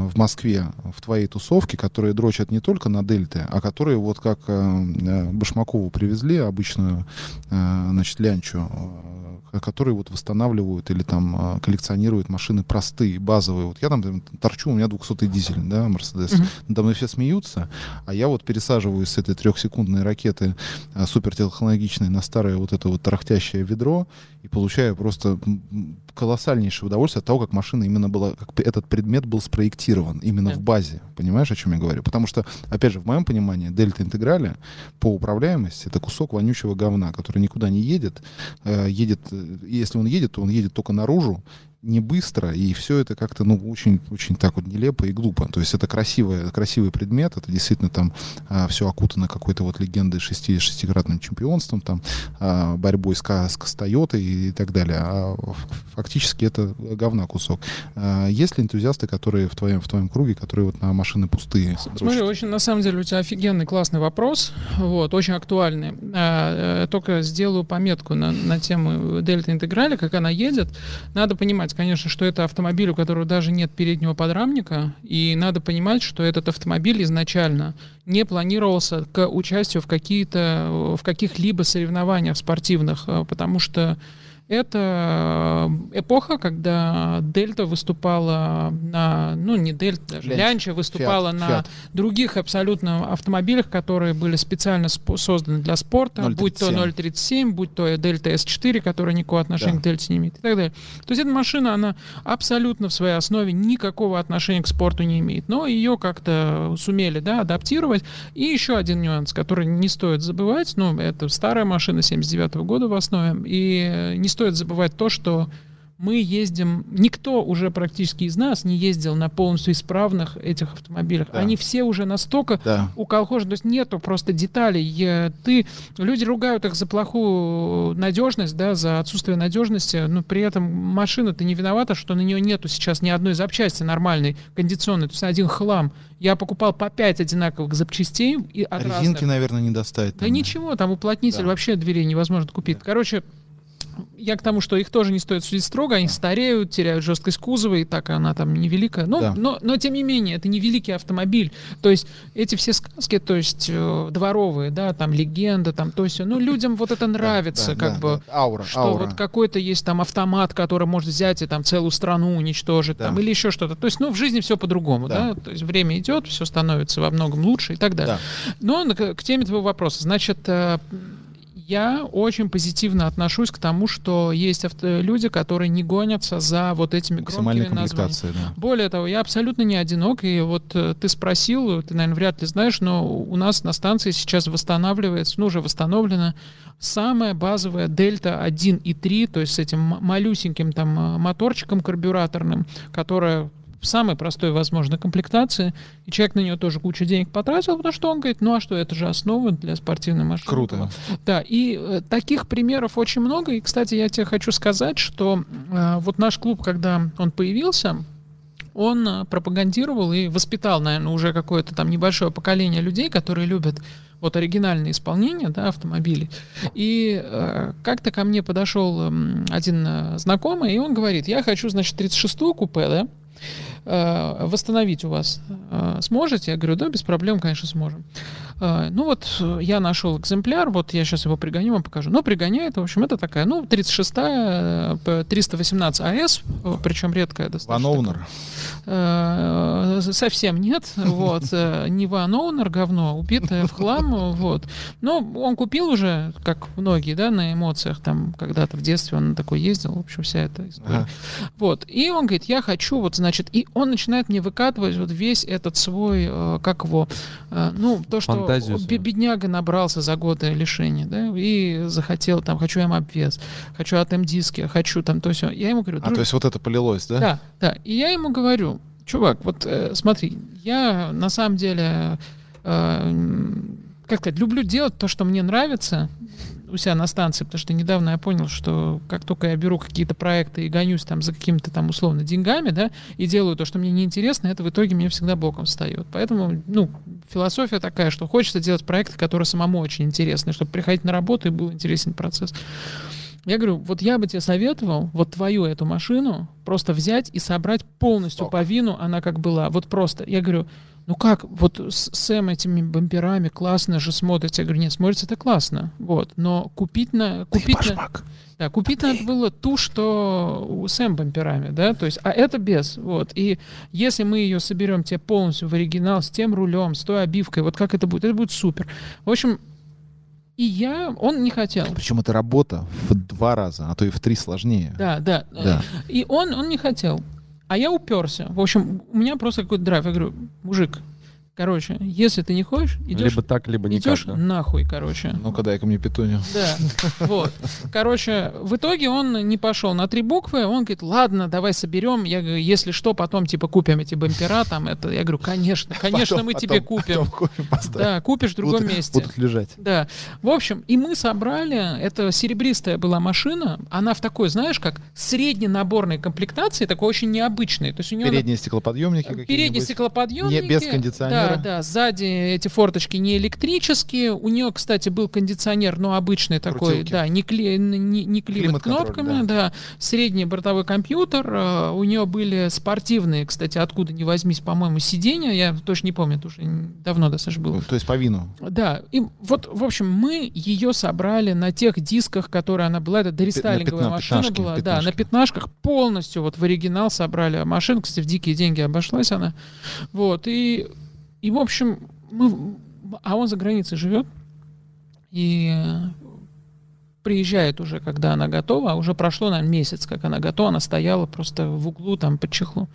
в Москве, в твоей тусовке, которые дрочат не только на Дельты, а которые вот как э, Башмакову привезли обычную, э, значит, Лянчу, э, которые вот восстанавливают или там э, коллекционируют машины простые, базовые. Вот я там, там торчу, у меня двухсотый дизель, да, Мерседес. Mm-hmm. Надо мной все смеются, а я вот пересаживаюсь с этой трехсекундной ракеты э, супертехнологичной на старое вот это вот тарахтящее ведро и получаю просто колоссальнейшее удовольствие от того, как машина именно была, как этот предмет был спроектирован именно yeah. в базе. Понимаешь, о чем я говорю? Потому что, опять же, в моем понимании, Дельта Интеграле по управляемости — это кусок вонючего говна, который никуда не едет. Э, едет, если он едет, то он едет только наружу не быстро, и все это как-то, ну, очень, очень так вот нелепо и глупо. То есть это красивый, красивый предмет, это действительно там а, все окутано какой-то вот легендой шестикратным чемпионством, там а, борьбой с, с, с Тойотой и так далее. А фактически это говна кусок. А, есть ли энтузиасты, которые в твоем, в твоем круге, которые вот на машины пустые? Смотри, очень, на самом деле, у тебя офигенный, классный вопрос, вот, очень актуальный. А, только сделаю пометку на, на тему Delta Integrale, как она едет. Надо понимать, конечно, что это автомобиль, у которого даже нет переднего подрамника, и надо понимать, что этот автомобиль изначально не планировался к участию в какие-то, в каких-либо соревнованиях спортивных, потому что это эпоха, когда Дельта выступала на, ну не Дельта даже, Лянча выступала Фиат, на Фиат. других абсолютно автомобилях, которые были специально спо- созданы для спорта, ноль тридцать семь. Будь то ноль тридцать семь, будь то Дельта эс четыре, которая никакого отношения да. к Дельте не имеет и так далее. То есть эта машина, она абсолютно в своей основе никакого отношения к спорту не имеет, но ее как-то сумели, да, адаптировать. И еще один нюанс, который не стоит забывать, ну это старая машина семьдесят девятого года в основе, и не стоит забывать то, что мы ездим, никто уже практически из нас не ездил на полностью исправных этих автомобилях. Да. Они все уже настолько да. уколхожены, то есть нету просто деталей. Ты, люди ругают их за плохую надежность, да, за отсутствие надежности, но при этом машина-то не виновата, что на нее нету сейчас ни одной запчасти нормальной, кондиционной, то есть один хлам. Я покупал по пять одинаковых запчастей. И от Резинки, разных. наверное, не достать. Да там. ничего, там уплотнитель да. вообще дверей невозможно купить. Да. Короче, я к тому, что их тоже не стоит судить строго, они стареют, теряют жесткость кузова, и так она там невелика. Но, да. но, но тем не менее, это невеликий автомобиль. То есть эти все сказки, то есть э, дворовые, да, там легенда, там то есть, ну людям вот это нравится, да, да, как да, бы, да. Аура, что аура. Вот какой-то есть там автомат, который может взять и там целую страну уничтожить, да. там, или еще что-то. То есть, ну в жизни все по-другому, да. да, то есть время идет, все становится во многом лучше и так далее. Да. Но к, к теме твоего вопроса, значит. Э, Я очень позитивно отношусь к тому, что есть авто- люди, которые не гонятся за вот этими громкими названиями. Да. Более того, я абсолютно не одинок. И вот ты спросил, ты, наверное, вряд ли знаешь, но у нас на станции сейчас восстанавливается, ну, уже восстановлена самая базовая Дельта один и три, то есть с этим малюсеньким там моторчиком карбюраторным, которая в самой простой возможной комплектации, и человек на нее тоже кучу денег потратил, потому что он говорит, ну а что, это же основа для спортивной машины. Круто. Да, и э, таких примеров очень много, и, кстати, я тебе хочу сказать, что э, вот наш клуб, когда он появился, он э, пропагандировал и воспитал, наверное, уже какое-то там небольшое поколение людей, которые любят вот оригинальное исполнение, да, автомобилей. И э, как-то ко мне подошел э, один э, знакомый, и он говорит, я хочу, значит, тридцать шестую купе, да, восстановить у вас сможете? Я говорю, да, без проблем, конечно, сможем. Ну вот, я нашел экземпляр, вот я сейчас его пригоню, вам покажу. Но пригоняет, в общем, это такая, ну, тридцать шестая, триста восемнадцать А С, причем редкая достаточно. Ван Оунер? Совсем нет, вот, не Ван Оунер, говно, убитое в хлам, вот. Но он купил уже, как многие, да, на эмоциях, там, когда-то в детстве он такой ездил, в общем, вся эта история. Ага. Вот, и он говорит, я хочу, вот, значит, и он начинает мне выкатывать вот весь этот свой, как его, ну, то, что фантазию. Бедняга набрался за годы лишения, да, и захотел там, хочу эм-обвес, хочу от эм-диски, хочу там то все. Я ему говорю... А, то есть вот это полилось, да? Да, да. И я ему говорю, чувак, вот э, смотри, я на самом деле, э, как сказать, люблю делать то, что мне нравится у себя на станции, потому что недавно я понял, что как только я беру какие-то проекты и гонюсь там за какими-то там условно деньгами, да, и делаю то, что мне неинтересно, это в итоге мне всегда боком встает. Поэтому, ну, философия такая, что хочется делать проекты, которые самому очень интересны, чтобы приходить на работу и был интересен процесс. Я говорю, вот я бы тебе советовал вот твою эту машину просто взять и собрать полностью по вину, она как была, вот просто. Я говорю, ну как, вот с, с этими бамперами классно же смотрится. Я говорю, нет, смотрится это классно. Вот, но купить на... Купить на... Да, купить надо было ту, что с М-бамперами, да, то есть, а это без, вот, и если мы ее соберем тебе полностью в оригинал, с тем рулем, с той обивкой, вот как это будет, это будет супер. В общем, и я, он не хотел. Причем это работа в два раза, а то и в три сложнее. Да, да, да. И он, он не хотел. А я уперся. В общем, у меня просто какой-то драйв. Я говорю, мужик, Короче, если ты не хочешь, идешь, либо так, либо никак, идешь да? нахуй, короче. Ну-ка, дай ко мне петуню. Да, вот. Короче, в итоге он не пошел на три буквы, он говорит, ладно, давай соберем, я говорю, если что, потом, типа, купим эти бампера, там, это, я говорю, конечно, конечно, потом, мы потом, тебе купим. Потом купим, поставим. Да, купишь в другом будут, месте. Будут лежать. Да, в общем, и мы собрали, это серебристая была машина, она в такой, знаешь, как средненаборной комплектации, такой очень необычной. То есть у нее передние на... стеклоподъемники какие-нибудь? Передние стеклоподъемники. Не, без кондиционера. Да, да, сзади эти форточки не электрические. У нее, кстати, был кондиционер, но обычный такой, крутилки. Да, не, кли, не, не климат-кнопками, да. да, средний бортовой компьютер. У нее были спортивные, кстати, откуда ни возьмись, по-моему, сиденья. Я точно не помню, это уже давно достаточно было. Ну, то есть по вину. Да, и вот, в общем, мы ее собрали на тех дисках, которые она была. Это дорестайлинговая машина была. Да, на пятнашках полностью вот в оригинал собрали машину. Кстати, в дикие деньги обошлась она. Вот, и... И, в общем, мы... а он за границей живет и приезжает уже, когда она готова. Уже прошло, наверное, месяц, как она готова. Она стояла просто в углу, там, под чехлом.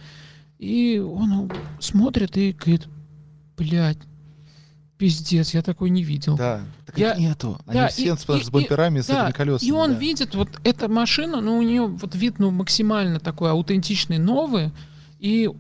И он смотрит и говорит, блядь, пиздец, я такой не видел. Да, так я... их нету. Они да, все и, с, и, с бамперами, и, с этими да, колесами. И он да. видит, вот эта машина, ну, у нее вот вид, ну, максимально такой аутентичный, новый. И...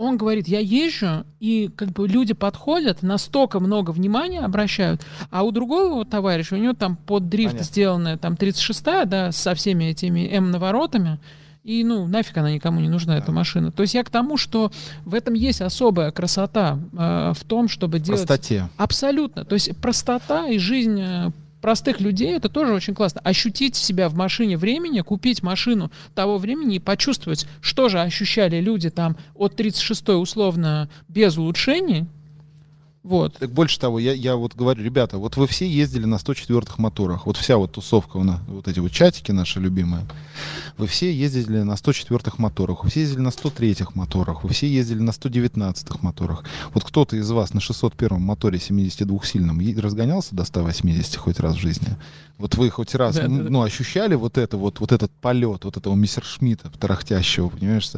Он говорит, я езжу, и как бы люди подходят, настолько много внимания обращают, а у другого товарища, у него там под дрифт Понятно. Сделанная там тридцать шестая, да, со всеми этими М-наворотами, и ну нафиг она никому не нужна, да. эта машина. То есть я к тому, что в этом есть особая красота, э, в том, чтобы делать... Простоте. Абсолютно. То есть простота и жизнь... простых людей, это тоже очень классно. Ощутить себя в машине времени, купить машину того времени и почувствовать, что же ощущали люди там от тридцать шестой условно без улучшений. Вот. Так больше того, я, я вот говорю, ребята, вот вы все ездили на сто четвёртых моторах, вот вся вот тусовка, у нас, вот эти вот чатики наши любимые, вы все ездили на сто четвёртых моторах, вы все ездили на сто третьих моторах, вы все ездили на сто девятнадцатых моторах, вот кто-то из вас на шестьсот первом моторе семидесятидвухсильном разгонялся до сто восьмидесяти хоть раз в жизни? Вот вы хоть раз да, ну, да, ну, ощущали вот, это, вот, вот этот полет, вот этого мессершмитта тарахтящего, понимаешь?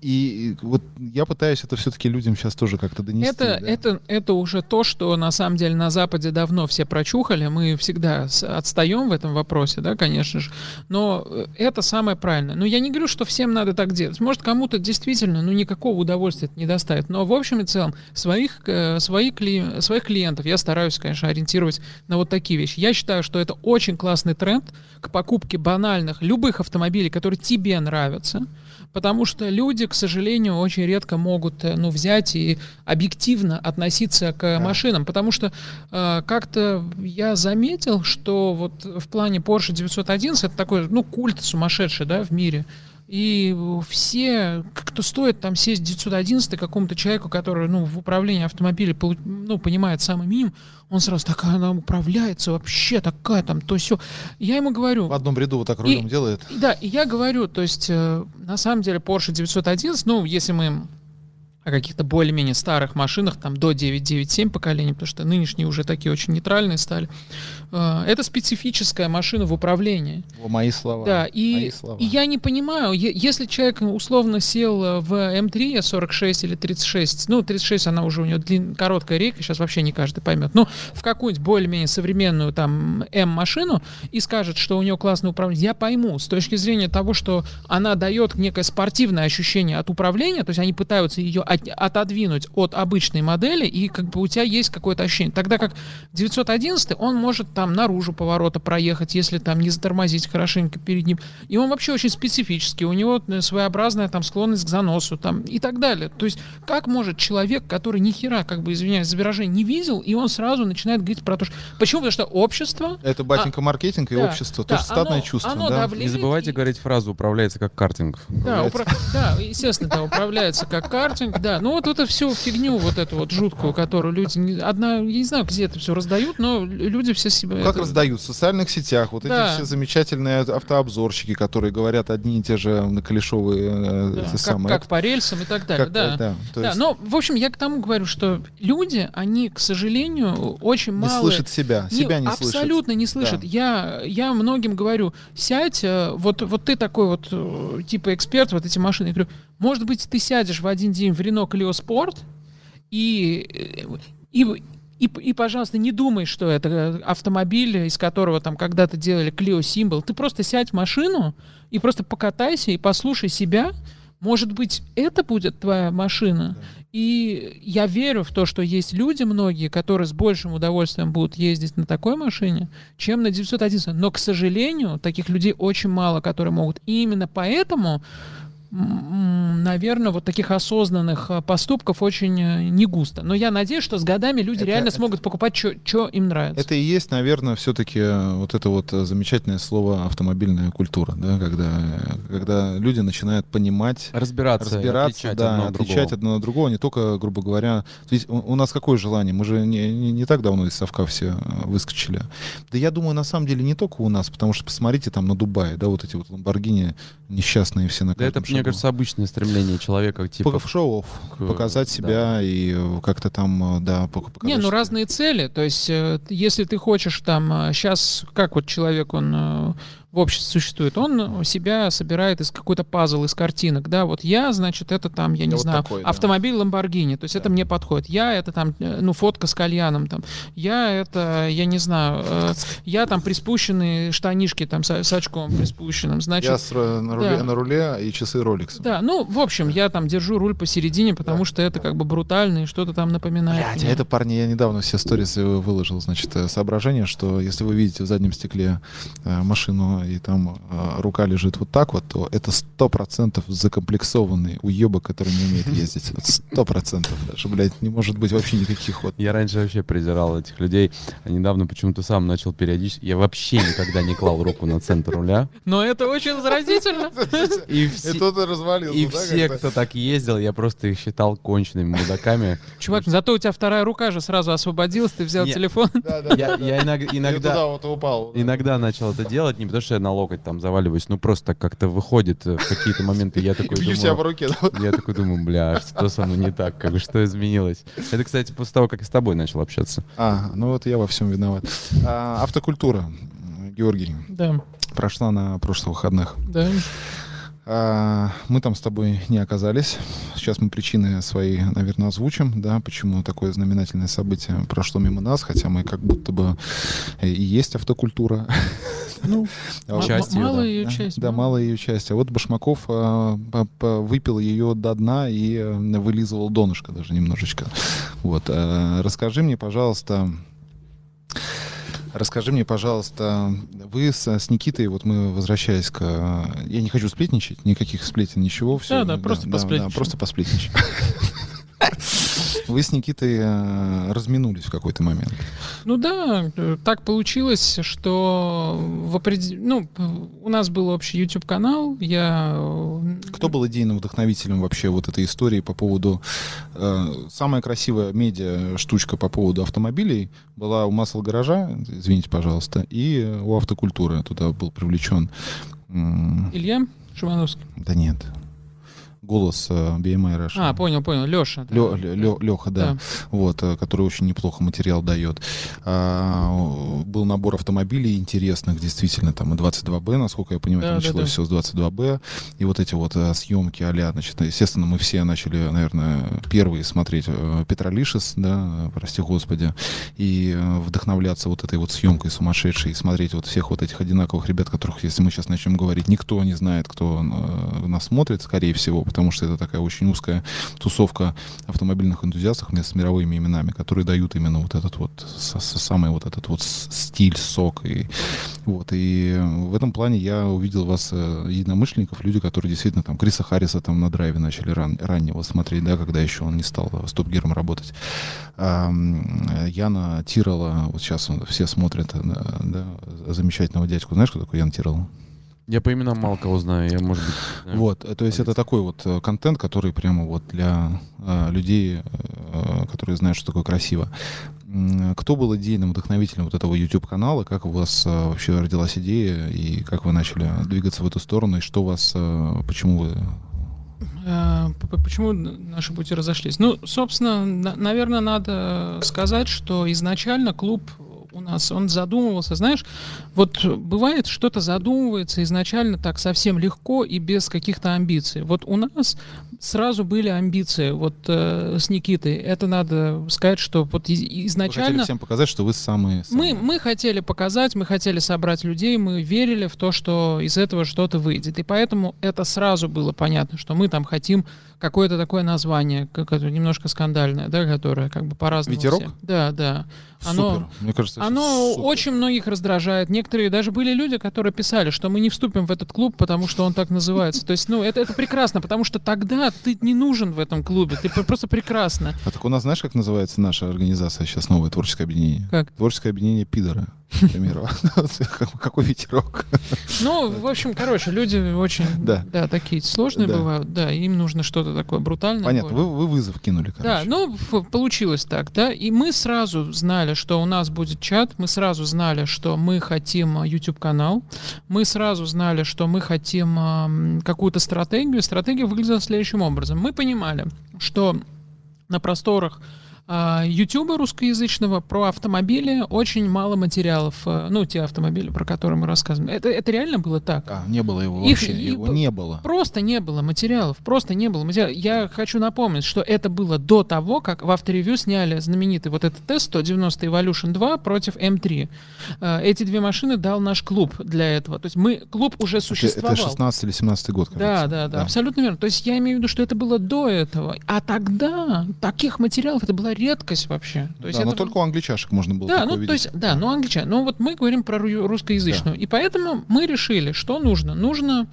И вот я пытаюсь это все-таки людям сейчас тоже как-то донести. Это, да? это, это уже то, что на самом деле на Западе давно все прочухали. Мы всегда отстаем в этом вопросе, да, конечно же. Но это самое правильное. Но я не говорю, что всем надо так делать. Может, кому-то действительно ну, никакого удовольствия это не доставит. Но в общем и целом своих, своих, кли, своих клиентов я стараюсь, конечно, ориентировать на вот такие вещи. Я считаю, что это очень классный тренд к покупке банальных, любых автомобилей, которые тебе нравятся, потому что люди, к сожалению, очень редко могут ну, взять и объективно относиться к да. машинам, потому что э, как-то я заметил, что вот в плане Porsche девятьсот одиннадцать это такой ну, культ сумасшедший да, в мире. И все, кто стоит там сесть девятьсот одиннадцать какому-то человеку, который ну, в управлении автомобилем ну, понимает самый минимум, он сразу так, она управляется вообще, такая там, то все. Я ему говорю... В одном ряду вот так рулем и, делает. И, да, и я говорю, то есть э, на самом деле Porsche девятьсот одиннадцать, ну, если мы о каких-то более-менее старых машинах, там до девятьсот девяносто семь поколения, потому что нынешние уже такие очень нейтральные стали. Это специфическая машина в управлении. О, мои слова. Да, и, мои слова. И я не понимаю, если человек условно сел в эм три сорок шесть или тридцать шесть, ну, тридцать шесть, она уже у нее длин, короткая рейка, сейчас вообще не каждый поймет, но в какую-нибудь более-менее современную там М-машину и скажет, что у нее классное управление, я пойму, с точки зрения того, что она дает некое спортивное ощущение от управления, то есть они пытаются ее отделить, отодвинуть от обычной модели, и как бы у тебя есть какое-то ощущение. Тогда как девятьсот одиннадцать, он может там наружу поворота проехать, если там не затормозить хорошенько перед ним. И он вообще очень специфический, у него своеобразная там склонность к заносу там, и так далее. То есть как может человек, который ни хера, как бы, извиняюсь за выражение, не видел, и он сразу начинает говорить про то, что... Почему? Потому что общество... Это батенька а... маркетинг и да, общество. Да, то есть статное чувство. Да? Не забывайте и... говорить фразу «управляется как картинг». Да, упра... да, естественно, да, управляется как картинг, да. Да, ну вот эту всю фигню, вот эту вот жуткую, которую люди... Не, одна, я не знаю, где это все раздают, но люди все себя... Как это... раздают? В социальных сетях. Вот да. эти все замечательные автообзорщики, которые говорят одни и те же калешовые... Да, как, самые... как по рельсам и так далее. Как, да, да, да есть... но, в общем, я к тому говорю, что люди, они, к сожалению, очень мало... Не слышат себя. Не, себя не слышат. Абсолютно не слышат. Да. Я, я многим говорю, сядь, вот, вот ты такой вот, типа, эксперт, вот эти машины. Я говорю, может быть, ты сядешь в один день в Рено Клио Спорт И, и, и, и, пожалуйста, не думай, что это автомобиль, из которого там когда-то делали Clio Symbol. Ты просто сядь в машину и просто покатайся и послушай себя. Может быть, это будет твоя машина. Да. И я верю в то, что есть люди многие, которые с большим удовольствием будут ездить на такой машине, чем на девятьсот одиннадцать. Но, к сожалению, таких людей очень мало, которые могут. И именно поэтому, наверное, вот таких осознанных поступков очень не густо. Но я надеюсь, что с годами люди это, реально это, смогут покупать, что им нравится. Это и есть, наверное, все-таки вот это вот замечательное слово «автомобильная культура», да, когда, когда люди начинают понимать, разбираться, разбираться отличать, да, одно отличать одно от другого, не только, грубо говоря... Ведь у нас какое желание? Мы же не, не, не так давно из совка все выскочили. Да я думаю, на самом деле, не только у нас, потому что посмотрите там на Дубае, да, вот эти вот Lamborghini несчастные все на каждом шагу. Мне кажется, обычное стремление человека типа шоу-офф, показать себя, да, и как-то там, да, показать. Не, ну себя. Разные цели. То есть, если ты хочешь там сейчас, как вот человек, он в обществе существует, он себя собирает из какой-то пазл, из картинок, да, вот я, значит, это там, я не вот знаю, такой, автомобиль Lamborghini, да, то есть да, это мне подходит, я это там, ну, фотка с кальяном там, я это, я не знаю, э, я там приспущенные штанишки там с, с очком приспущенным, значит... Я с, на, руле, да, на руле и часы Rolex. Да, ну, в общем, я там держу руль посередине, потому да, что это как бы брутально и что-то там напоминает. Блядь, а это, парни, я недавно все сторис выложил, значит, соображение, что если вы видите в заднем стекле э, машину и там э, рука лежит вот так вот, то это сто процентов закомплексованный уебок, который не умеет ездить. сто процентов даже, блядь, не может быть вообще никаких вот. Я раньше вообще презирал этих людей, а недавно почему-то сам начал периодически. Я вообще никогда не клал руку на центр руля. Но это очень заразительно. И кто-то развалился. И все, кто так ездил, я просто их считал конченными мудаками. Чувак, зато у тебя вторая рука же сразу освободилась, ты взял телефон. Я иногда начал это делать, не потому что я на локоть там заваливаюсь, ну просто как-то выходит в какие-то моменты, я такой думаю... себя в руке. Я такой думаю, бля, что со мной не так, как бы, что изменилось? Это, кстати, после того, как я с тобой начал общаться. А, ну вот я во всем виноват. А, автокультура, Георгий, да, прошла на прошлых выходных. Да. А, мы там с тобой не оказались. Сейчас мы причины свои, наверное, озвучим, да, почему такое знаменательное событие прошло мимо нас, хотя мы как будто бы и есть автокультура. Ну, а часть м- ее, мало да, ее часть. Да, мало ее часть. А вот Башмаков а, а, выпил ее до дна и вылизывал донышко даже немножечко. Вот. А, расскажи мне, пожалуйста, расскажи мне, пожалуйста, вы с, с Никитой, вот мы возвращаясь к... Я не хочу сплетничать, никаких сплетен, ничего. Все, да, да, да, просто посплетничать. Да, просто посплетничать. Вы с Никитой э, разминулись в какой-то момент. Ну да, так получилось, что в определ... ну, у нас был общий YouTube-канал. Я... Кто был идейным вдохновителем вообще вот этой истории по поводу... Э, самая красивая медиа-штучка по поводу автомобилей была у Масл Гаража, извините, пожалуйста, и у Автокультуры. Туда был привлечен... Э, Илья Шимановский? Да нет. Голос би эм ай Russia. А, понял, понял. Леша. Да. Лё, Лё, Лёха, да, да. Вот, который очень неплохо материал дает. А, был набор автомобилей интересных, действительно, там и двадцать два бэ, насколько я понимаю, да, началось да, все да. с двадцать два бэ. И вот эти вот съемки а-ля, значит, естественно, мы все начали, наверное, первые смотреть Петролишес, да, прости господи, и вдохновляться вот этой вот съемкой сумасшедшей, и смотреть вот всех вот этих одинаковых ребят, которых, если мы сейчас начнем говорить, никто не знает, кто нас смотрит, скорее всего, потому что это такая очень узкая тусовка автомобильных энтузиастов с мировыми именами, которые дают именно вот этот вот самый вот этот вот стиль, сок. И, вот, и в этом плане я увидел вас единомышленников, люди, которые действительно там Криса Харриса там на драйве начали ран, раннего смотреть, да, когда еще он не стал с Топ-Гиром работать. А, Яна Тирала, вот сейчас все смотрят, да, замечательного дядьку. Знаешь, кто такой Ян Тирала? Я по именам мало кого знаю, я, может быть... Знаю. Вот, то есть это такой вот контент, который прямо вот для э, людей, э, которые знают, что такое красиво. Кто был идейным вдохновителем вот этого YouTube-канала? Как у вас э, вообще родилась идея? И как вы начали двигаться в эту сторону? И что вас... Э, почему вы... Почему наши пути разошлись? Ну, собственно, на- наверное, надо сказать, что изначально клуб... у нас, он задумывался, знаешь, вот бывает, что-то задумывается изначально так совсем легко и без каких-то амбиций. Вот у нас сразу были амбиции вот э, с Никитой. Это надо сказать, что вот из- изначально... Вы хотели всем показать, что вы самые... самые... Мы, мы хотели показать, мы хотели собрать людей, мы верили в то, что из этого что-то выйдет. И поэтому это сразу было понятно, что мы там хотим какое-то такое название, которое немножко скандальное, да, которое как бы по-разному... Ветерок? Все. Да, да. Оно, супер. Мне кажется, оно супер. Очень многих раздражает. Некоторые даже были люди, которые писали, что мы не вступим в этот клуб, потому что он так называется. То есть, ну, это, это прекрасно, потому что тогда ты не нужен в этом клубе. Ты просто прекрасно. А так у нас, знаешь, как называется наша организация сейчас, новое творческое объединение? Как? Творческое объединение пидора. Например, какой ветерок. Ну, в общем, короче, люди очень, да, да, такие сложные, да, бывают, да, им нужно что-то такое брутальное. Понятно, вы, вы вызов кинули, короче. Да, ну, получилось так, да, и мы сразу знали, что у нас будет чат, мы сразу знали, что мы хотим YouTube-канал, мы сразу знали, что мы хотим какую-то стратегию, стратегия выглядела следующим образом. Мы понимали, что на просторах ютуба русскоязычного про автомобили очень мало материалов. Ну, те автомобили, про которые мы рассказываем. Это, это реально было так. А, не было его Их, вообще. Его не было. Просто не было материалов. Просто не было материалов. Я хочу напомнить, что это было до того, как в Авторевью сняли знаменитый вот этот тест сто девяносто Evolution два против эм три. Эти две машины дал наш клуб для этого. То есть мы, клуб уже существовал. Это шестнадцатый или семнадцатый год, кажется. Да, да, да, да. Абсолютно верно. То есть я имею в виду, что это было до этого. А тогда таких материалов, это была редкость вообще. То есть да, это... но только у англичашек можно было, да, такое, ну, видеть. То есть, да, но англичане. Но вот мы говорим про русскоязычную. Да. И поэтому мы решили, что нужно. Нужно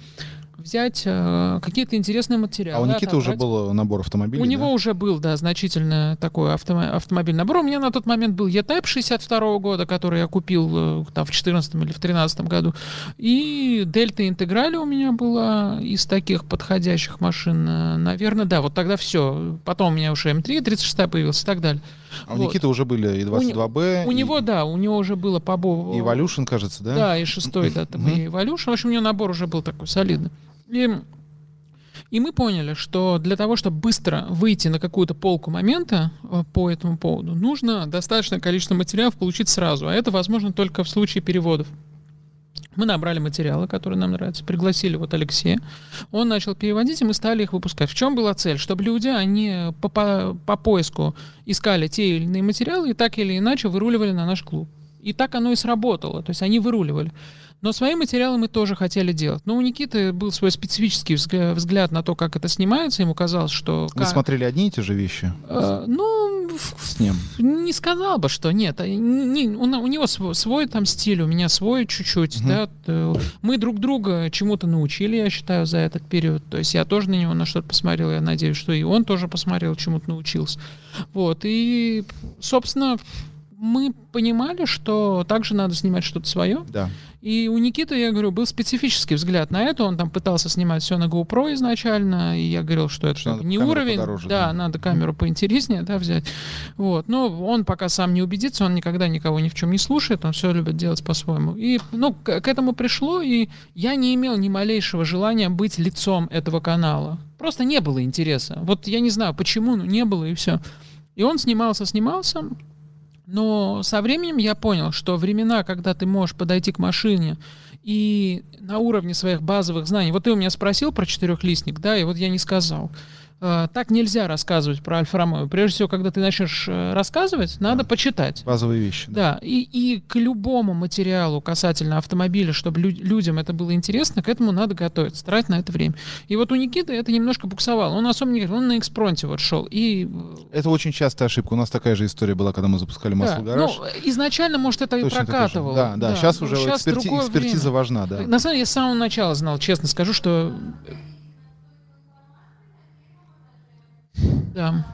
взять э, какие-то интересные материалы. А у Никиты отобрать. Уже был набор автомобилей? У да? него уже был, да, значительно такой авто- автомобильный набор. У меня на тот момент был E-Type шестьдесят второго года, который я купил э, там, в четырнадцатом или в тринадцатом году. И Delta Integrale у меня была из таких подходящих машин. Э, наверное, да, вот тогда все. Потом у меня уже эм три, тридцать шестой появился и так далее. А вот. У Никиты уже были и двадцать два бэ. У, и... у него, да, у него уже было по Бобу. Evolution, кажется, да? Да, и шестой, да, там, и Evolution. В общем, у него набор уже был такой солидный. И, и мы поняли, что для того, чтобы быстро выйти на какую-то полку момента по этому поводу, нужно достаточное количество материалов получить сразу. А это возможно только в случае переводов. Мы набрали материалы, которые нам нравятся, пригласили вот Алексея, он начал переводить, и мы стали их выпускать. В чем была цель? Чтобы люди, они по, по, по поиску искали те или иные материалы и так или иначе выруливали на наш клуб. И так оно и сработало, то есть они выруливали. Но свои материалы мы тоже хотели делать. Но у Никиты был свой специфический взгляд на то, как это снимается. Ему казалось, что... Вы смотрели одни и те же вещи? Э, ну, с ним. Не сказал бы, что нет. Не, у, у него свой, свой там стиль, у меня свой чуть-чуть. Угу. Да? Мы друг друга чему-то научили, я считаю, за этот период. То есть я тоже на него на что-то посмотрел. Я надеюсь, что и он тоже посмотрел, чему-то научился. Вот. И, собственно... мы понимали, что также надо снимать что-то свое. Да. И у Никиты, я говорю, был специфический взгляд на это. Он там пытался снимать все на GoPro изначально. И я говорил, что это что не уровень. Подороже, да, да, надо камеру поинтереснее, да, взять. Вот. Но он пока сам не убедится, он никогда никого ни в чем не слушает, он все любит делать по-своему. И, ну, к, к этому пришло, и я не имел ни малейшего желания быть лицом этого канала. Просто не было интереса. Вот я не знаю, почему, но не было, и все. И он снимался, снимался. Но со временем я понял, что времена, когда ты можешь подойти к машине и на уровне своих базовых знаний... Вот ты у меня спросил про четырехлистник, да, и вот я не сказал. Так нельзя рассказывать про Альфа Ромео. Прежде всего, когда ты начнешь рассказывать, надо, да, почитать. Базовые вещи. Да, да. И, и к любому материалу касательно автомобиля, чтобы лю- людям это было интересно, к этому надо готовиться, тратить на это время. И вот у Никиты это немножко буксовало. Он особо не говорил, он на экспронте вот шел. И... Это очень частая ошибка. У нас такая же история была, когда мы запускали масло, да, в гараж. Ну, изначально, может, это точно и прокатывало. Да, да, да, сейчас уже сейчас эксперти... экспертиза время. Важна. Да. На самом деле, я с самого начала знал, честно скажу, что... Да.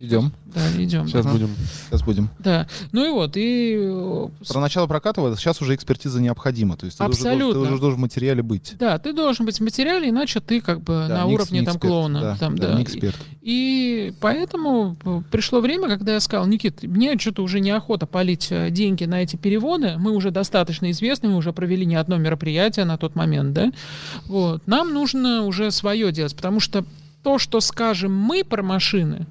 Идем. Да, идем. Сейчас, да, будем. Сейчас будем. Да. Ну и вот, и... Про начало прокатывает, сейчас уже экспертиза необходима. То есть ты уже, должен, ты уже должен в материале быть. Да, ты должен быть в материале, иначе ты как бы, да, на не уровне не там, эксперт, клоуна. Да, там, да, да. Не эксперт. И, и поэтому пришло время, когда я сказал: Никит, мне что-то уже неохота палить деньги на эти переводы. Мы уже достаточно известны, мы уже провели не одно мероприятие на тот момент, да. Вот. Нам нужно уже свое делать, потому что то, что скажем мы про машины,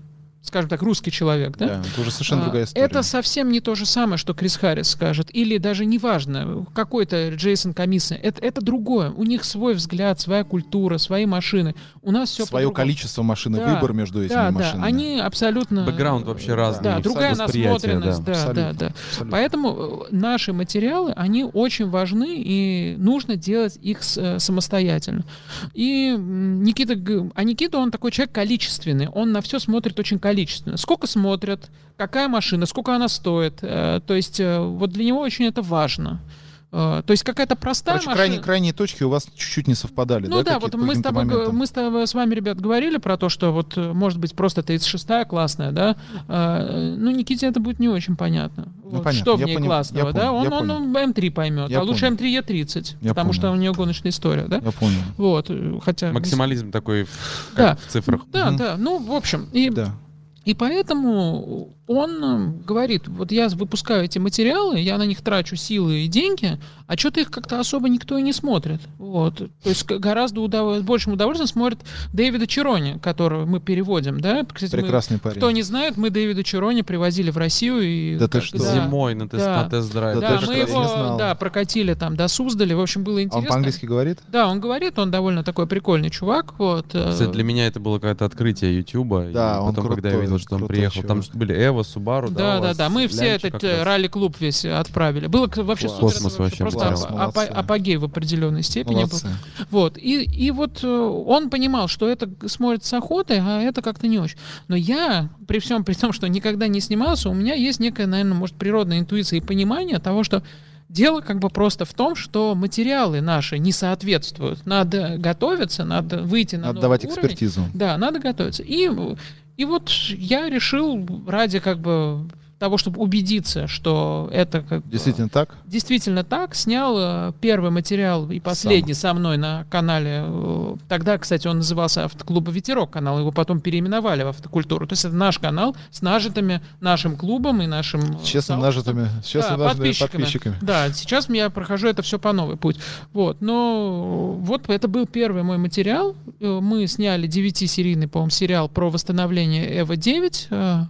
скажем так, русский человек, да? Да, это уже совершенно а, другая история. Это совсем не то же самое, что Крис Харрис скажет, или даже неважно, какой-то Джейсон Комиссия. Это, это другое. У них свой взгляд, своя культура, свои машины. У нас все свое по-другому. Количество машин и да, выбор между этими да, машинами. Да, они абсолютно... Бэкграунд вообще разный. Да, другая насмотренность. Да, да, да, да. Поэтому наши материалы, они очень важны, и нужно делать их самостоятельно. И Никита... А Никита, он такой человек количественный. Он на все смотрит очень количественно. Количественно. Сколько смотрят, какая машина, сколько она стоит. То есть вот для него очень это важно. То есть какая-то простая Короче, машина... Крайние, крайние точки у вас чуть-чуть не совпадали. Ну да, да вот мы с, тобой, мы с вами, ребят, говорили про то, что вот может быть просто тридцать шестая классная, да? Ну Никите это будет не очень понятно. Ну, вот, понятно. Что я в ней понял, классного, да? Понял, он, он, он эм три поймет, я а понял. Лучше эм три е тридцать, я потому понял. Что у нее гоночная история, да? Я понял. Вот, хотя... Максимализм такой да. в цифрах. Да, угу. да, ну в общем... И... Да. И поэтому он говорит, вот я выпускаю эти материалы, я на них трачу силы и деньги, а что-то их как-то особо никто и не смотрит. Вот. То есть гораздо удов... большим удовольствием смотрит Дэвида Чирони, которого мы переводим. Да? Кстати, прекрасный мы... парень. Кто не знает, мы Дэвида Чирони привозили в Россию. И... Да ты что? Да. Зимой на, тест... да. на тест-драйв. Да, да ты мы что? Его да, прокатили там до Суздали. В общем, было интересно. Он по-английски говорит? Да, он говорит, он довольно такой прикольный чувак. Вот. Кстати, для меня это было какое-то открытие Ютуба. Да, и потом, он когда я видел, что он приехал, чувак. Там были Эва, Subaru. Да, да, да, да. Мы все этот ралли-клуб весь отправили. Было вообще супер. Просто ап- апогей в определенной степени был. Вот. И, и вот он понимал, что это смотрит с охотой, а это как-то не очень. Но я, при всем при том, что никогда не снимался, у меня есть некая, наверное, может, природная интуиция и понимание того, что дело как бы просто в том, что материалы наши не соответствуют. Надо готовиться, надо выйти на новый уровень. Надо давать экспертизу. Да, надо готовиться. И, и вот я решил ради как бы... того, чтобы убедиться, что это... Как действительно бы, так? Действительно так. Снял первый материал и последний Сам. со мной на канале. Тогда, кстати, он назывался «Автоклуб Ветерок» канал. Его потом переименовали в «Автокультуру». То есть это наш канал с нажитыми нашим клубом и нашим... Честно, нажитыми, честно да, нажитыми подписчиками. подписчиками. Да, сейчас я прохожу это все по новой путь. Вот. Но вот это был первый мой материал. Мы сняли девятисерийный, по-моему, сериал про восстановление Эва девять,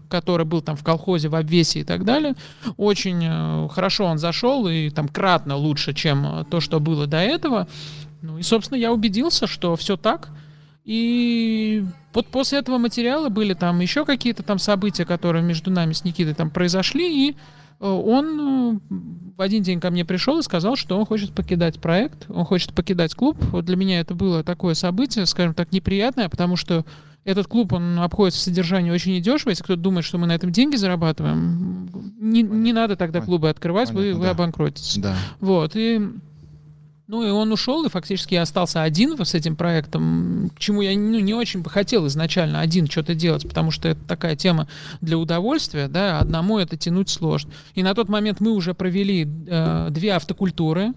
который был там в колхозе, в обвесе и так далее. Очень хорошо он зашел, и там кратно лучше, чем то, что было до этого. Ну и, собственно, я убедился, что все так. И вот после этого материала были там еще какие-то там события, которые между нами с Никитой там произошли, и он в один день ко мне пришел и сказал, что он хочет покидать проект, он хочет покидать клуб. Вот для меня это было такое событие, скажем так, неприятное, потому что этот клуб, он обходится в содержании очень недешево. Если кто-то думает, что мы на этом деньги зарабатываем, не, не надо тогда клубы открывать, Понятно, вы, вы да. обанкротитесь. Да. Вот, и, ну и он ушел, и фактически я остался один с этим проектом, к чему я ну, не очень бы хотел изначально один что-то делать, потому что это такая тема для удовольствия, да, одному это тянуть сложно. И на тот момент мы уже провели э, две автокультуры.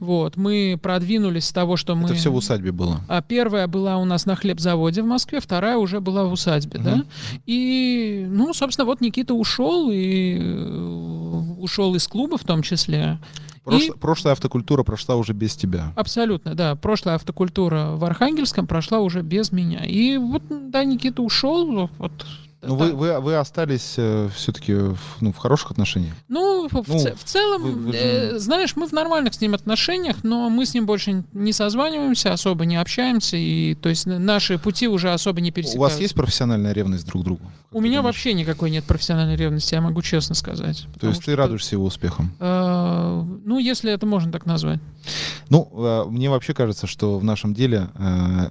Вот, мы продвинулись с того, что мы... Это все в усадьбе было. А первая была у нас на хлебзаводе в Москве, вторая уже была в усадьбе, угу. да. И, ну, собственно, вот Никита ушел, и ушел из клуба в том числе. Прошл... И... Прошлая автокультура прошла уже без тебя. Абсолютно, да. Прошлая автокультура в Архангельском прошла уже без меня. И вот, да, Никита ушел, вот... Ну, да. вы, вы, вы остались э, все-таки в, ну, в хороших отношениях? Ну, ну в, в целом, вы, вы же... э, знаешь, мы в нормальных с ним отношениях, но мы с ним больше не созваниваемся, особо не общаемся, и то есть наши пути уже особо не пересекаются. У вас есть профессиональная ревность друг к другу? У меня думаешь? Вообще никакой нет профессиональной ревности, я могу честно сказать. То есть что, ты радуешься его успехам? Э, ну, если это можно так назвать. Ну, э, мне вообще кажется, что в нашем деле... Э,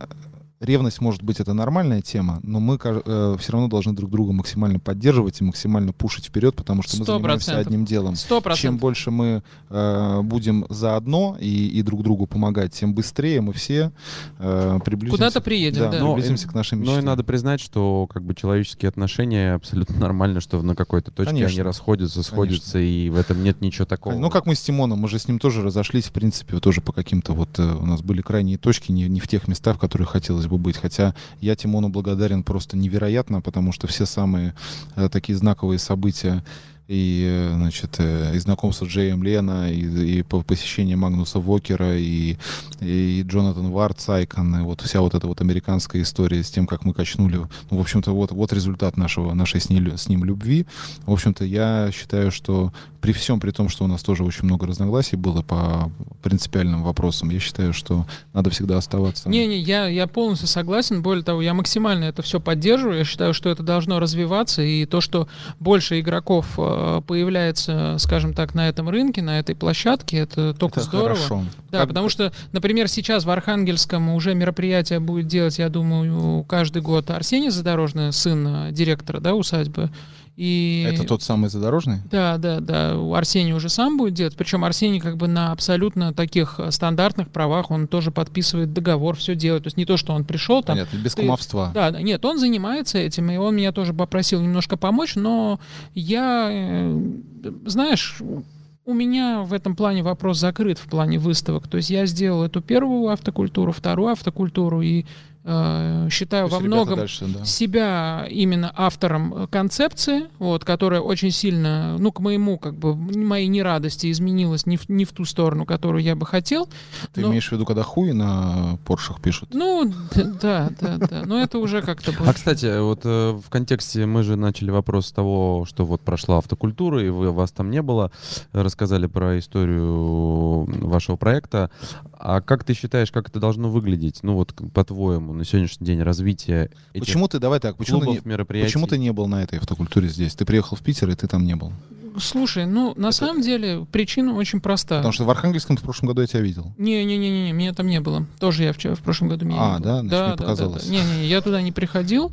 Ревность, может быть, это нормальная тема, но мы э, все равно должны друг друга максимально поддерживать и максимально пушить вперед, потому что мы сто процентов занимаемся одним делом. сто процентов Чем больше мы э, будем заодно и, и друг другу помогать, тем быстрее мы все э, приблизимся. Куда-то приедем, да. да. Но, приблизимся к нашим мечтам. Но и надо признать, что как бы человеческие отношения абсолютно нормально, что на какой-то точке Конечно. Они расходятся, сходятся, Конечно. И в этом нет ничего такого. Ну, как мы с Тимоном, мы же с ним тоже разошлись, в принципе, тоже по каким-то вот у нас были крайние точки, не, не в тех местах, в которых хотелось бы быть. Хотя я Тимону благодарен просто невероятно, потому что все самые э, такие знаковые события и, значит, и знакомство Джейм Лена, и, и посещение Магнуса Вокера, и, и Джонатан Вард Сайкон, и вот вся вот эта вот американская история с тем, как мы качнули. Ну, в общем-то, вот, вот результат нашего, нашей с, ней, с ним любви. В общем-то, я считаю, что при всем, при том, что у нас тоже очень много разногласий было по принципиальным вопросам, я считаю, что надо всегда оставаться. Не-не, я, я полностью согласен. Более того, я максимально это все поддерживаю. Я считаю, что это должно развиваться, и то, что больше игроков появляется, скажем так, на этом рынке, на этой площадке, это только это здорово. Хорошо. Да, как... потому что, например, сейчас в Архангельском уже мероприятие будет делать, я думаю, каждый год Арсений Задорожный, сын директора, да, усадьбы. И... Это тот самый Задорожный? Да, да, да. Арсений уже сам будет делать. Причем Арсений как бы на абсолютно таких стандартных правах, он тоже подписывает договор, все делает. То есть не то, что он пришел там... Понятно, без ты... кумовства. Да, нет, он занимается этим, и он меня тоже попросил немножко помочь, но я, знаешь... У меня в этом плане вопрос закрыт в плане выставок. То есть я сделал эту первую автокультуру, вторую автокультуру и э, считаю во многом дальше, да. себя именно автором концепции, вот, которая очень сильно, ну, к моему, как бы, моей нерадости изменилась не в, не в ту сторону, которую я бы хотел. Ты но... имеешь в виду, когда хуй на Поршах пишут? Ну, да, да, да. Но это уже как-то... А, кстати, вот в контексте мы же начали вопрос того, что вот прошла автокультура, и вас там не было. Сказали про историю вашего проекта. А как ты считаешь, как это должно выглядеть? Ну вот, по-твоему, на сегодняшний день развитие этих почему ты, давай так, почему клубов, ты не, мероприятий? Почему ты не был на этой автокультуре здесь? Ты приехал в Питер, и ты там не был. Слушай, ну, на это... самом деле, причина очень проста. Потому что в Архангельском в прошлом году я тебя видел. Не-не-не, меня там не было. Тоже я вчера, в прошлом году меня а, не было. А, да? Да, мне да, показалось. Да, да. Не-не, я туда не приходил.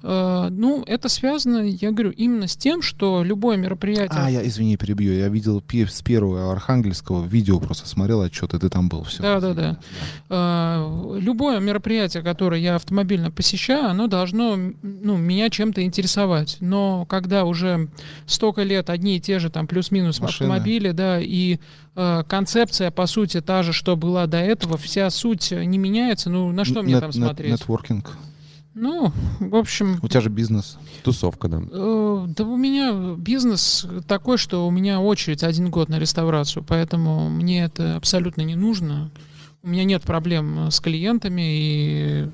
Uh, ну, это связано, я говорю, именно с тем, что любое мероприятие... А, я, извини, перебью. Я видел с первого Архангельского видео, просто смотрел отчет, и ты там был. Да-да-да. Uh, любое мероприятие, которое я автомобильно посещаю, оно должно, ну, меня чем-то интересовать. Но когда уже столько лет одни те же там плюс-минус машины, автомобили, да, и э, концепция, по сути, та же, что была до этого, вся суть не меняется, ну, на что Н- мне нет, там смотреть? Нетворкинг. Ну, в общем... У тебя же бизнес, тусовка, да? Э, да у меня бизнес такой, что у меня очередь один год на реставрацию, поэтому мне это абсолютно не нужно. У меня нет проблем с клиентами, и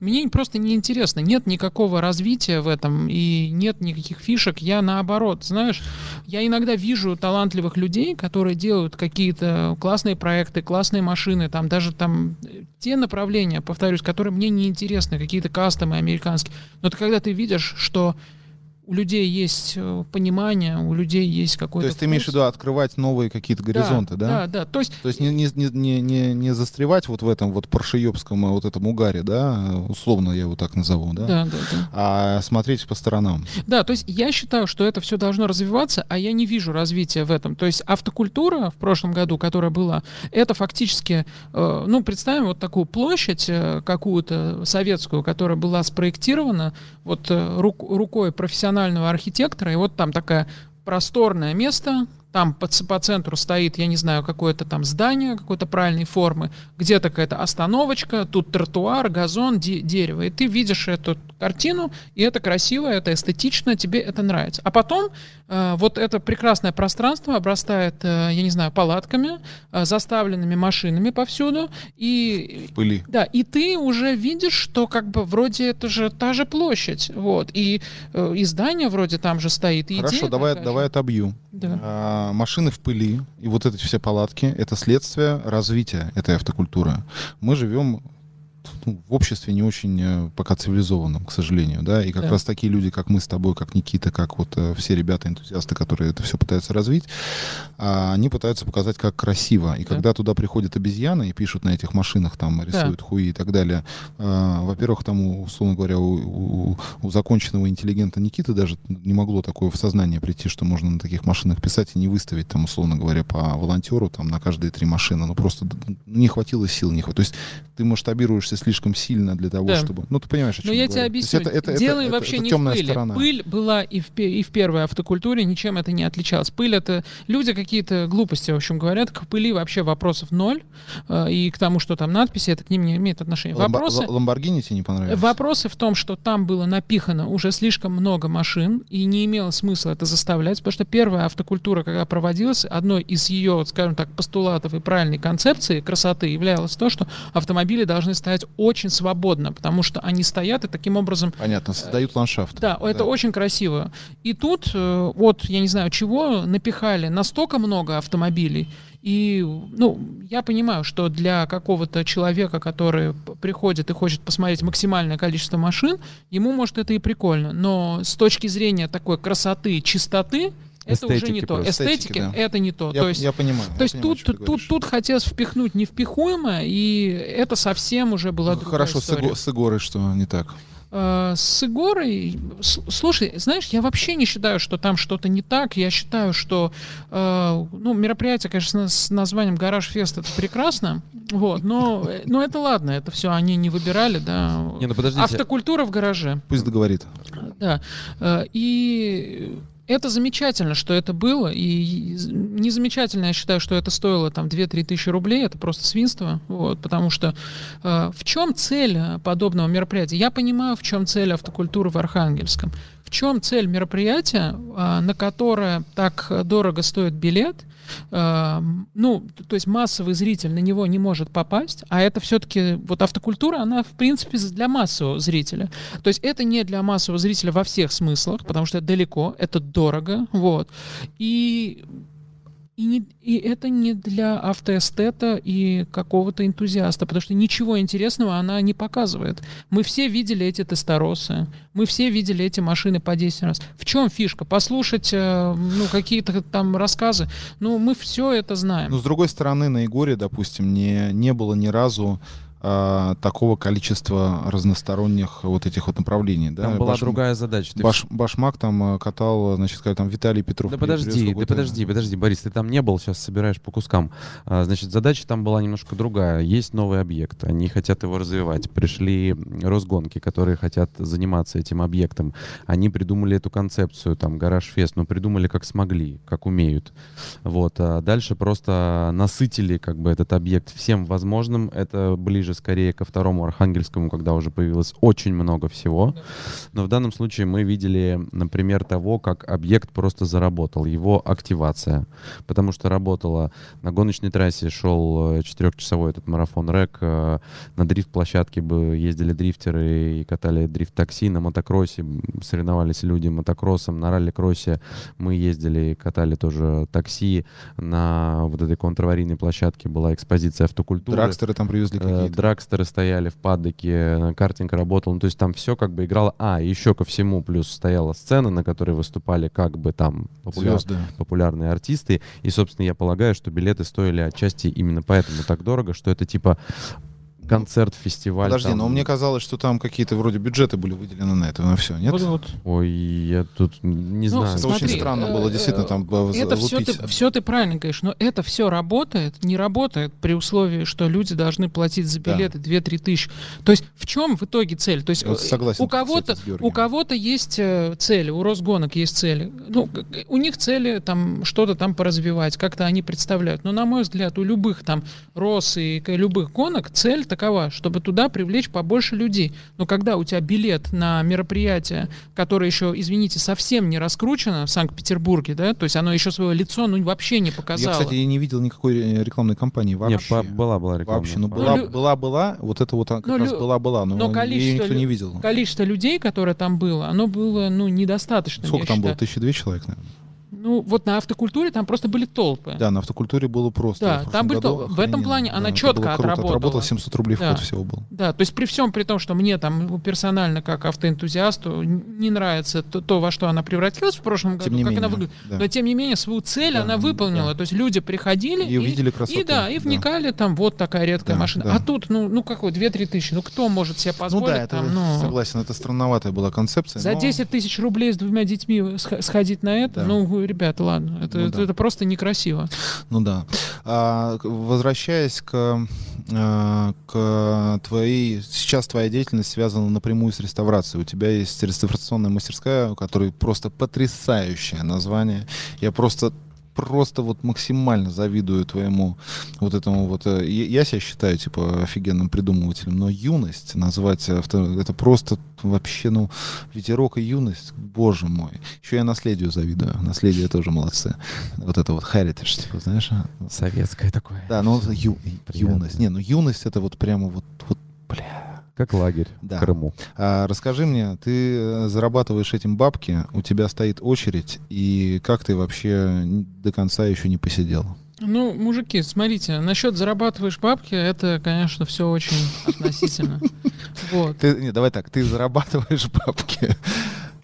мне просто неинтересно. Нет никакого развития в этом, и нет никаких фишек. Я наоборот, знаешь, я иногда вижу талантливых людей, которые делают какие-то классные проекты, классные машины, там даже там те направления, повторюсь, которые мне неинтересны, какие-то кастомы американские. Но ты, когда ты видишь, что у людей есть понимание, у людей есть какой-то... То есть вкус. Ты имеешь в виду открывать новые какие-то горизонты, да? Да, да. да. То есть, То есть не, не, не, не, не застревать вот в этом вот паршеёбском вот этом угаре, да? Условно я его так назову, да? Да, да, да. А смотреть по сторонам. Да, то есть я считаю, что это все должно развиваться, а я не вижу развития в этом. То есть автокультура в прошлом году, которая была, это фактически, ну, представим вот такую площадь какую-то советскую, которая была спроектирована вот рукой профессиональной архитектора, и вот там такое просторное место, там по, по центру стоит, я не знаю, какое-то там здание какой-то правильной формы, где-то какая-то остановочка, тут тротуар, газон, де- дерево, и ты видишь эту картину, и это красиво, это эстетично, тебе это нравится. А потом э, вот это прекрасное пространство обрастает, э, я не знаю, палатками, э, заставленными машинами повсюду, и, в пыли. Да, и ты уже видишь, что как бы вроде это же та же площадь, вот, и, э, и здание вроде там же стоит. И хорошо, давай, давай отобью. Да. Машины в пыли и вот эти все палатки — это следствие развития этой автокультуры. Мы живем в обществе не очень пока цивилизованном, к сожалению, да, и как да. раз такие люди, как мы с тобой, как Никита, как вот все ребята-энтузиасты, которые это все пытаются развить, они пытаются показать, как красиво, и да. когда туда приходят обезьяны и пишут на этих машинах, там, рисуют да. хуи и так далее, во-первых, там, условно говоря, у, у, у законченного интеллигента Никиты даже не могло такое в сознание прийти, что можно на таких машинах писать и не выставить, там, условно говоря, по волонтеру, там, на каждые три машины, ну, просто не хватило сил, не хватило, то есть ты масштабируешься с слишком сильно для того, да. чтобы... Ну, ты понимаешь, о чем Но я, я тебе объясню. Это, это, Дело это, вообще это, не в пыли. Сторона. Пыль была и в, и в первой автокультуре, ничем это не отличалось. Пыль — это... Люди какие-то глупости, в общем, говорят. К пыли вообще вопросов ноль. И к тому, что там надписи, это к ним не имеет отношения. Вопросы... Ламборгини тебе не понравилось? Вопросы в том, что там было напихано уже слишком много машин, и не имело смысла это заставлять, потому что первая автокультура, когда проводилась, одной из ее, скажем так, постулатов и правильной концепции красоты являлось то, что автомобили должны стоять очень свободно, потому что они стоят и таким образом... Понятно, создают ландшафт. Да, да, это очень красиво. И тут, вот, я не знаю, чего напихали настолько много автомобилей. И, ну, я понимаю, что для какого-то человека, который приходит и хочет посмотреть максимальное количество машин, ему, может, это и прикольно. Но с точки зрения такой красоты, чистоты, это эстетики уже не просто. то. Эстетики, Эстетики да. это не то. Я, то есть, я понимаю. То я есть понимаю, тут, тут, тут хотелось впихнуть невпихуемое, и это совсем уже была ну, другая хорошо, история. Хорошо, с Игорой что не так? С Игорой, слушай, знаешь, я вообще не считаю, что там что-то не так. Я считаю, что ну, мероприятие, конечно, с названием «Гараж-фест» — это прекрасно. Вот, но, но это ладно, это все они не выбирали, да. Не, ну подождите. Автокультура в гараже. Пусть договорит. Да. И... Это замечательно, что это было, и незамечательно, я считаю, что это стоило там две-три тысячи рублей, это просто свинство, вот, потому что э, в чем цель подобного мероприятия? Я понимаю, в чем цель автокультуры в Архангельском. В чем цель мероприятия, э, на которое так дорого стоит билет, э, ну, то есть массовый зритель на него не может попасть, а это все-таки, вот автокультура, она, в принципе, для массового зрителя. То есть это не для массового зрителя во всех смыслах, потому что это далеко, это дорого. Дорого, вот. И, и, не, и это не для автоэстета и какого-то энтузиаста, потому что ничего интересного она не показывает. Мы все видели эти тесторосы, мы все видели эти машины по десять раз. В чем фишка? Послушать ну, какие-то там рассказы. Ну, мы все это знаем. Но, с другой стороны, на Егоре, допустим, не, не было ни разу такого количества разносторонних вот этих вот направлений. Да? Там была Баш... другая задача. Баш... Башмак там катал, значит, там Виталий Петров. Да подожди, да подожди, подожди, Борис, ты там не был, сейчас собираешь по кускам. Значит, задача там была немножко другая. Есть новый объект, они хотят его развивать. Пришли Росгонки, которые хотят заниматься этим объектом. Они придумали эту концепцию, там, гараж-фест, но придумали как смогли, как умеют. Вот. А дальше просто насытили как бы этот объект всем возможным. Это ближе скорее ко второму Архангельскому, когда уже появилось очень много всего. Но в данном случае мы видели, например, того, как объект просто заработал, его активация. Потому что работала на гоночной трассе, шел четырехчасовой этот марафон рэк, на дрифт-площадке бы ездили дрифтеры и катали дрифт-такси, на мотокроссе соревновались люди мотокроссом, на ралли-кроссе мы ездили и катали тоже такси, на вот этой контраварийной площадке была экспозиция автокультуры. Драгстеры там привезли какие-то. Драгстеры стояли в паддоке, картинг работал, ну, то есть там все как бы играло. А, еще ко всему плюс стояла сцена, на которой выступали как бы там популяр... популярные артисты. И, собственно, я полагаю, что билеты стоили отчасти именно поэтому так дорого, что это типа концерт, фестиваль. Подожди, там... но мне казалось, что там какие-то вроде бюджеты были выделены на это, на все, нет? Вот, вот. Ой, я тут не ну, знаю. Это смотри, очень странно э, было, действительно, там это все ты, все ты правильно говоришь, но это все работает, не работает при условии, что люди должны платить за билеты да. две-три тысячи. То есть в чем в итоге цель? То есть вот согласен, у, кого-то, у кого-то есть цели, у Росгонок есть цели. Ну, у них цели там что-то там поразвивать, как-то они представляют. Но, на мой взгляд, у любых там Рос и любых гонок цель такая, чтобы туда привлечь побольше людей. Но когда у тебя билет на мероприятие, которое еще, извините, совсем не раскручено в Санкт-Петербурге, да, то есть оно еще свое лицо ну, вообще не показало. Я, кстати, не видел никакой рекламной кампании вообще. Нет, была-была рекламная вообще, ну, была-была, ну, вот это вот как ну, раз была-была, но, но ее никто не видел. Количество людей, которое там было, оно было ну, недостаточно. Сколько там считаю. Было? Тысяча две человек, наверное. Ну, вот на автокультуре там просто были толпы. Да, на автокультуре было просто. Да, в, там были году, в этом плане да, она четко отработала. Отработала семьсот рублей да. вход всего был. Да, то есть при всем при том, что мне там персонально как автоэнтузиасту не нравится то, то во что она превратилась в прошлом году, тем не как менее, она выглядит. Да. Но тем не менее свою цель да, она выполнила. Да. То есть люди приходили и, и увидели красоту. И да, и вникали да. там вот такая редкая да, машина. Да. А тут ну, ну какой две-три тысячи. Ну кто может себе позволить? Ну да, там, это, ну, согласен, это странноватая была концепция. За но... десять тысяч рублей с двумя детьми сходить на это, да. ну ребят, ладно, это, ну, это, да. это просто некрасиво. Ну да. А, возвращаясь к, к твоей... Сейчас твоя деятельность связана напрямую с реставрацией. У тебя есть реставрационная мастерская, у которой просто потрясающее название. Я просто... Просто вот максимально завидую твоему вот этому вот... Я себя считаю, типа, офигенным придумывателем, но юность назвать... Это просто вообще, ну, ветерок и юность, боже мой. Еще я наследию завидую. Наследие тоже молодцы. Вот это вот heritage, типа, знаешь? Советское такое. Да, ну, ю, юность. Не, ну, юность — это вот прямо вот, вот бля... Как лагерь да. в Крыму. А, расскажи мне, ты зарабатываешь этим бабки, у тебя стоит очередь, и как ты вообще до конца еще не посидел? Ну, мужики, смотрите, насчет зарабатываешь бабки, это, конечно, все очень относительно. Давай так, ты зарабатываешь бабки.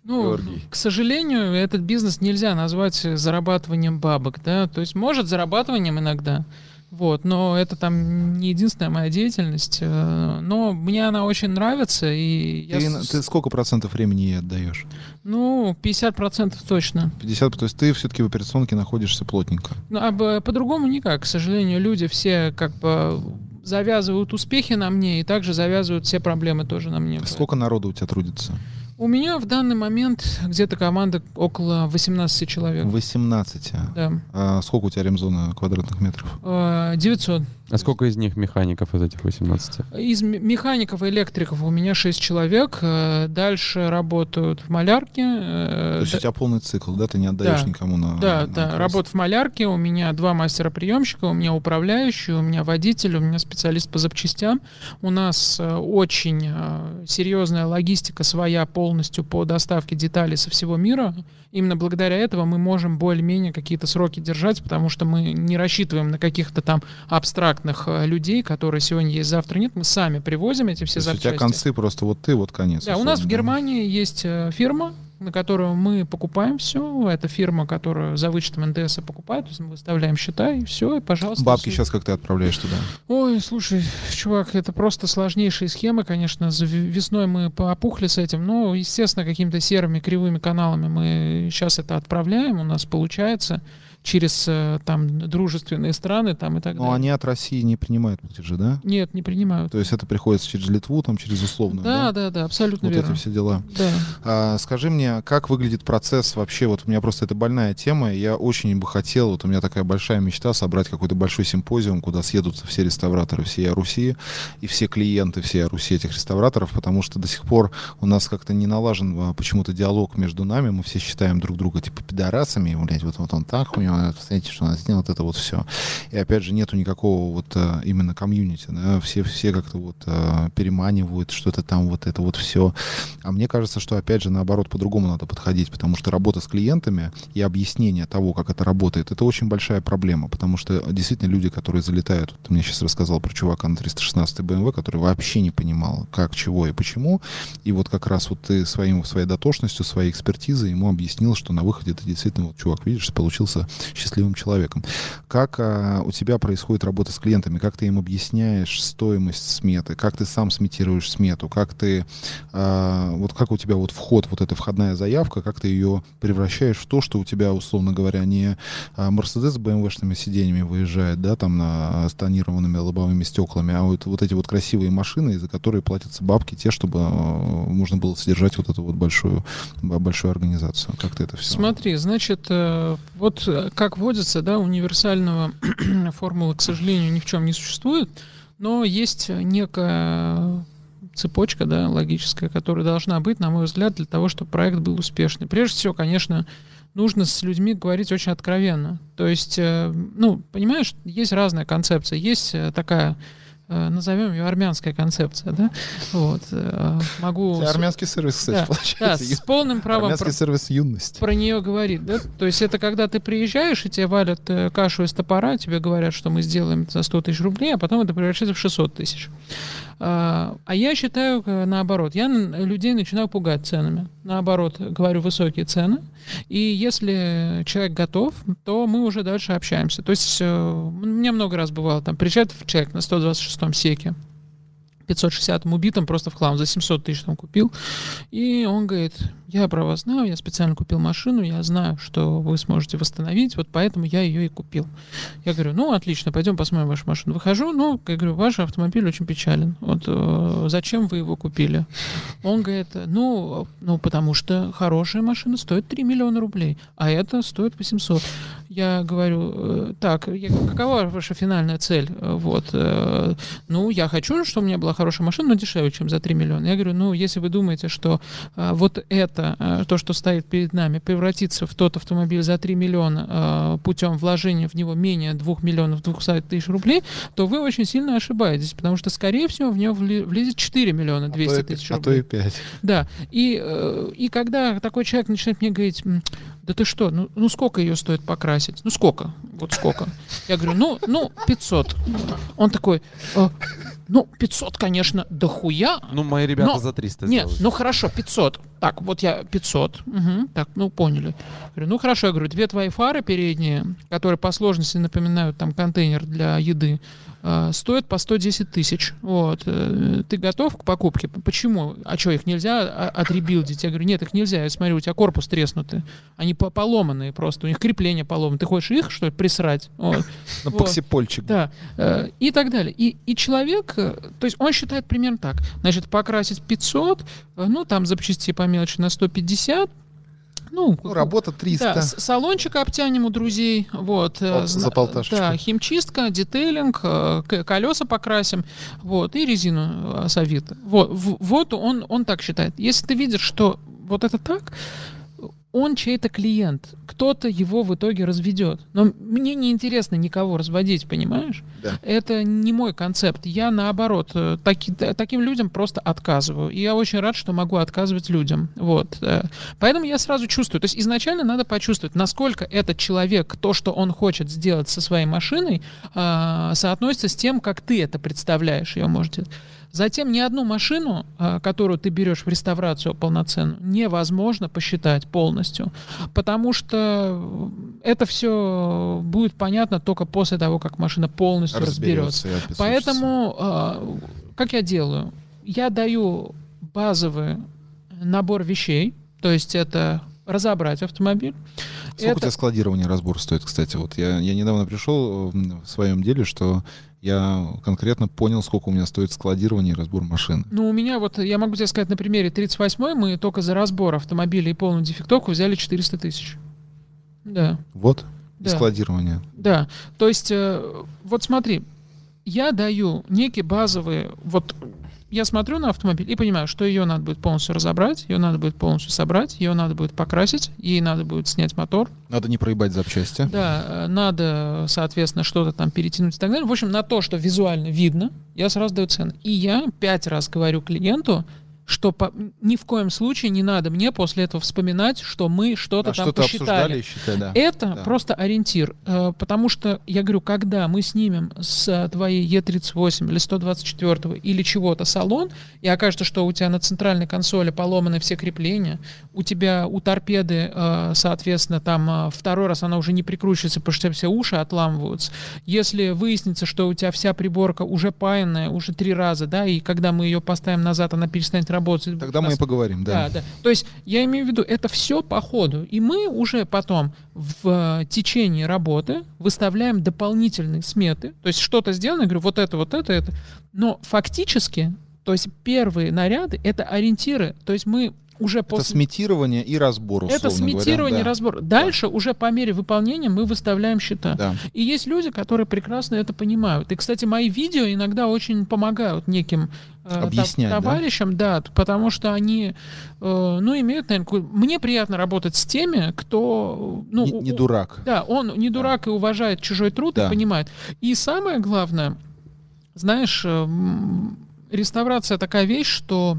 Ну, к сожалению, этот бизнес нельзя назвать зарабатыванием бабок, да, то есть может зарабатыванием иногда. Вот, но это там не единственная моя деятельность, но мне она очень нравится. И я... ты, ты сколько процентов времени ей отдаешь? Ну, пятьдесят процентов точно. пятьдесят, то есть ты все-таки в операционке находишься плотненько? Ну, а по-другому никак, к сожалению, люди все как бы завязывают успехи на мне и также завязывают все проблемы тоже на мне. Сколько народу у тебя трудится? У меня в данный момент где-то команда около восемнадцати человек. восемнадцать? Да. А сколько у тебя ремзона квадратных метров? девятьсот. А сколько из них механиков из этих восемнадцати? Из механиков и электриков у меня шесть человек. Дальше работают в малярке. То есть да. у тебя полный цикл, да? Ты не отдаешь да. никому на... Да, на да. Красный. Работа в малярке. У меня два мастера-приемщика. У меня управляющий, у меня водитель, у меня специалист по запчастям. У нас очень серьезная логистика своя по полностью по доставке деталей со всего мира. Именно благодаря этому мы можем более-менее какие-то сроки держать, потому что мы не рассчитываем на каких-то там абстрактных людей, которые сегодня есть, завтра нет. Мы сами привозим эти все запчасти. У тебя концы просто вот ты, вот конец. Да, у нас в Германии есть фирма, на которую мы покупаем все. Это фирма, которая за вычетом эн дэ эс покупает. То есть мы выставляем счета, и все, и пожалуйста. Бабки все. Сейчас как ты отправляешь туда? Ой, слушай, чувак, это просто сложнейшие схемы, конечно. Весной мы опухли с этим. Но, естественно, какими-то серыми, кривыми каналами мы сейчас это отправляем. У нас получается через там дружественные страны там, и так Но далее. Но они от России не принимают платежи, да? Нет, не принимают. То есть это приходится через Литву, там, через условную? Да, да, да, да абсолютно вот верно. Вот эти все дела. Да. А, скажи мне, как выглядит процесс вообще? Вот у меня просто это больная тема, и я очень бы хотел, вот у меня такая большая мечта собрать какой-то большой симпозиум, куда съедутся все реставраторы всей Руси и все клиенты всей Руси этих реставраторов, потому что до сих пор у нас как-то не налажен почему-то диалог между нами, мы все считаем друг друга типа пидорасами, блядь, вот, вот он так у него. Смотрите, что она сделала, вот это вот все. И опять же, нету никакого вот именно комьюнити, да, все, все как-то вот переманивают, что-то там вот это вот все. А мне кажется, что опять же, наоборот, по-другому надо подходить, потому что работа с клиентами и объяснение того, как это работает, это очень большая проблема, потому что действительно люди, которые залетают, вот ты мне сейчас рассказал про чувака на триста шестнадцатой бэ эм вэ, который вообще не понимал, как, чего и почему, и вот как раз вот ты своим, своей дотошностью, своей экспертизой ему объяснил, что на выходе ты действительно, вот, чувак, видишь, получился счастливым человеком. Как а, у тебя происходит работа с клиентами? Как ты им объясняешь стоимость сметы? Как ты сам сметируешь смету? Как ты а, вот как у тебя вот вход, вот эта входная заявка, как ты ее превращаешь в то, что у тебя, условно говоря, не Mercedes с бэ эм вэ-шными сиденьями выезжает, да, там на, с тонированными лобовыми стеклами, а вот, вот эти вот красивые машины, из-за которые платятся бабки, те, чтобы а, можно было содержать вот эту вот большую, большую организацию. Как ты это все... Смотри, значит, вот как водится, да, универсального формулы, к сожалению, ни в чем не существует, но есть некая цепочка, да, логическая, которая должна быть, на мой взгляд, для того, чтобы проект был успешный. Прежде всего, конечно, нужно с людьми говорить очень откровенно. То есть, ну, понимаешь, есть разная концепция, есть такая... назовем ее армянская концепция, да? Вот. Могу... Армянский сервис, кстати, да, получается. Да, с полным правом. Армянский про... сервис юность. Про нее говорит, да? То есть это когда ты приезжаешь, и тебе валят кашу из топора, тебе говорят, что мы сделаем за сто тысяч рублей, а потом это превращается в шестьсот тысяч. А я считаю наоборот. Я людей начинаю пугать ценами. Наоборот, говорю высокие цены. И если человек готов, то мы уже дальше общаемся. То есть у меня много раз бывало, там, приезжает человек на сто двадцать шестом секе, пятьсот шестидесятым убитым просто в хлам. За семьсот тысяч там купил. И он говорит, я про вас знаю, я специально купил машину, я знаю, что вы сможете восстановить, вот поэтому я ее и купил. Я говорю, ну, отлично, пойдем посмотрим вашу машину. Выхожу, ну, я говорю, ваш автомобиль очень печален. Вот э, зачем вы его купили? Он говорит, ну, ну, потому что хорошая машина стоит три миллиона рублей, а это стоит восемьсот. Я говорю, так, я, какова ваша финальная цель? Вот, э, ну, я хочу, чтобы у меня была хорошая машина, но дешевле, чем за три миллиона. Я говорю, ну, если вы думаете, что э, вот это, э, то, что стоит перед нами, превратится в тот автомобиль за три миллиона э, путем вложения в него менее двух миллионов двухсот тысяч рублей, то вы очень сильно ошибаетесь, потому что, скорее всего, в него влезет четыре миллиона двести тысяч рублей. А то и пять. Да, и, э, и когда такой человек начинает мне говорить... Да ты что, ну, ну сколько ее стоит покрасить? Ну сколько? Вот сколько? Я говорю, ну, ну пятьсот. Он такой, э, ну пятьсот, конечно, дохуя. Ну мои ребята но... за триста сделали. Нет, ну хорошо, пятьсот. Так, вот я пятьсот. Угу, так, ну поняли. Я говорю, ну хорошо, я говорю, две твои фары передние, которые по сложности напоминают там контейнер для еды, стоит по сто десять тысяч. Вот. Ты готов к покупке? Почему? А что, их нельзя отребилдить? Я говорю, нет, их нельзя. Я смотрю, у тебя корпус треснутый. Они поломанные просто. У них крепление поломано. Ты хочешь их, что ли, присрать? Вот. На вот. Поксипольчик. Да. И так далее. И, и человек, то есть он считает примерно так. Значит, покрасить пятьсот, ну, там запчасти по мелочи на сто пятьдесят, Ну, ну, работа триста. Да, салончик обтянем у друзей. Вот. вот за полташечку. Да, химчистка, детейлинг, колеса покрасим, вот, и резину с Авито. Вот, вот он, он так считает. Если ты видишь, что вот это так, он чей-то клиент. Кто-то его в итоге разведет. Но мне не интересно никого разводить, понимаешь? Да. Это не мой концепт. Я, наоборот, таки, таким людям просто отказываю. И я очень рад, что могу отказывать людям. Вот. Поэтому я сразу чувствую. То есть изначально надо почувствовать, насколько этот человек, то, что он хочет сделать со своей машиной, соотносится с тем, как ты это представляешь. Ее можете... Затем ни одну машину, которую ты берешь в реставрацию полноценную, невозможно посчитать полностью, потому что это все будет понятно только после того, как машина полностью разберется. разберется. Поэтому, как я делаю? Я даю базовый набор вещей, то есть это разобрать автомобиль. Сколько это... у тебя складирование и разбор стоит, кстати? Вот я, я недавно пришел в своем деле, что... Я конкретно понял, сколько у меня стоит складирование и разбор машины. Ну, у меня вот, я могу тебе сказать, на примере тридцать восьмой мы только за разбор автомобиля и полную дефектовку взяли четыреста тысяч. Да. Вот, да. Складирование. Да, то есть, вот смотри, я даю некие базовые, вот я смотрю на автомобиль и понимаю, что ее надо будет полностью разобрать, ее надо будет полностью собрать, ее надо будет покрасить, ей надо будет снять мотор. Надо не проебать запчасти. Да, надо, соответственно, что-то там перетянуть и так далее. В общем, на то, что визуально видно, я сразу даю цену. И я пять раз говорю клиенту, что по... ни в коем случае не надо мне после этого вспоминать, что мы что-то а там что-то посчитали. Считай, да. Это да. Просто ориентир. Потому что, я говорю, когда мы снимем с твоей е тридцать восемь или сто двадцать четыре или чего-то салон, и окажется, что у тебя на центральной консоли поломаны все крепления, у тебя у торпеды, соответственно, там второй раз она уже не прикручивается, потому что все уши отламываются. Если выяснится, что у тебя вся приборка уже паянная, уже три раза, да, и когда мы ее поставим назад, она перестанет работать. Тогда мы и поговорим, да. Да, да. То есть я имею в виду, это все по ходу. И мы уже потом в течение работы выставляем дополнительные сметы. То есть что-то сделано, я говорю, вот это, вот это, это. Но фактически, то есть первые наряды — это ориентиры. То есть мы уже после... Это сметирование и разбор, условно Это сметирование говоря, да. и разбор. Дальше да. уже по мере выполнения мы выставляем счета. Да. И есть люди, которые прекрасно это понимают. И, кстати, мои видео иногда очень помогают неким Объяснять, товарищам, да? да, потому что они, ну, имеют, наверное, мне приятно работать с теми, кто... Ну, не, не дурак. Да, он не дурак да. и уважает чужой труд да. и понимает. И самое главное, знаешь, реставрация такая вещь, что...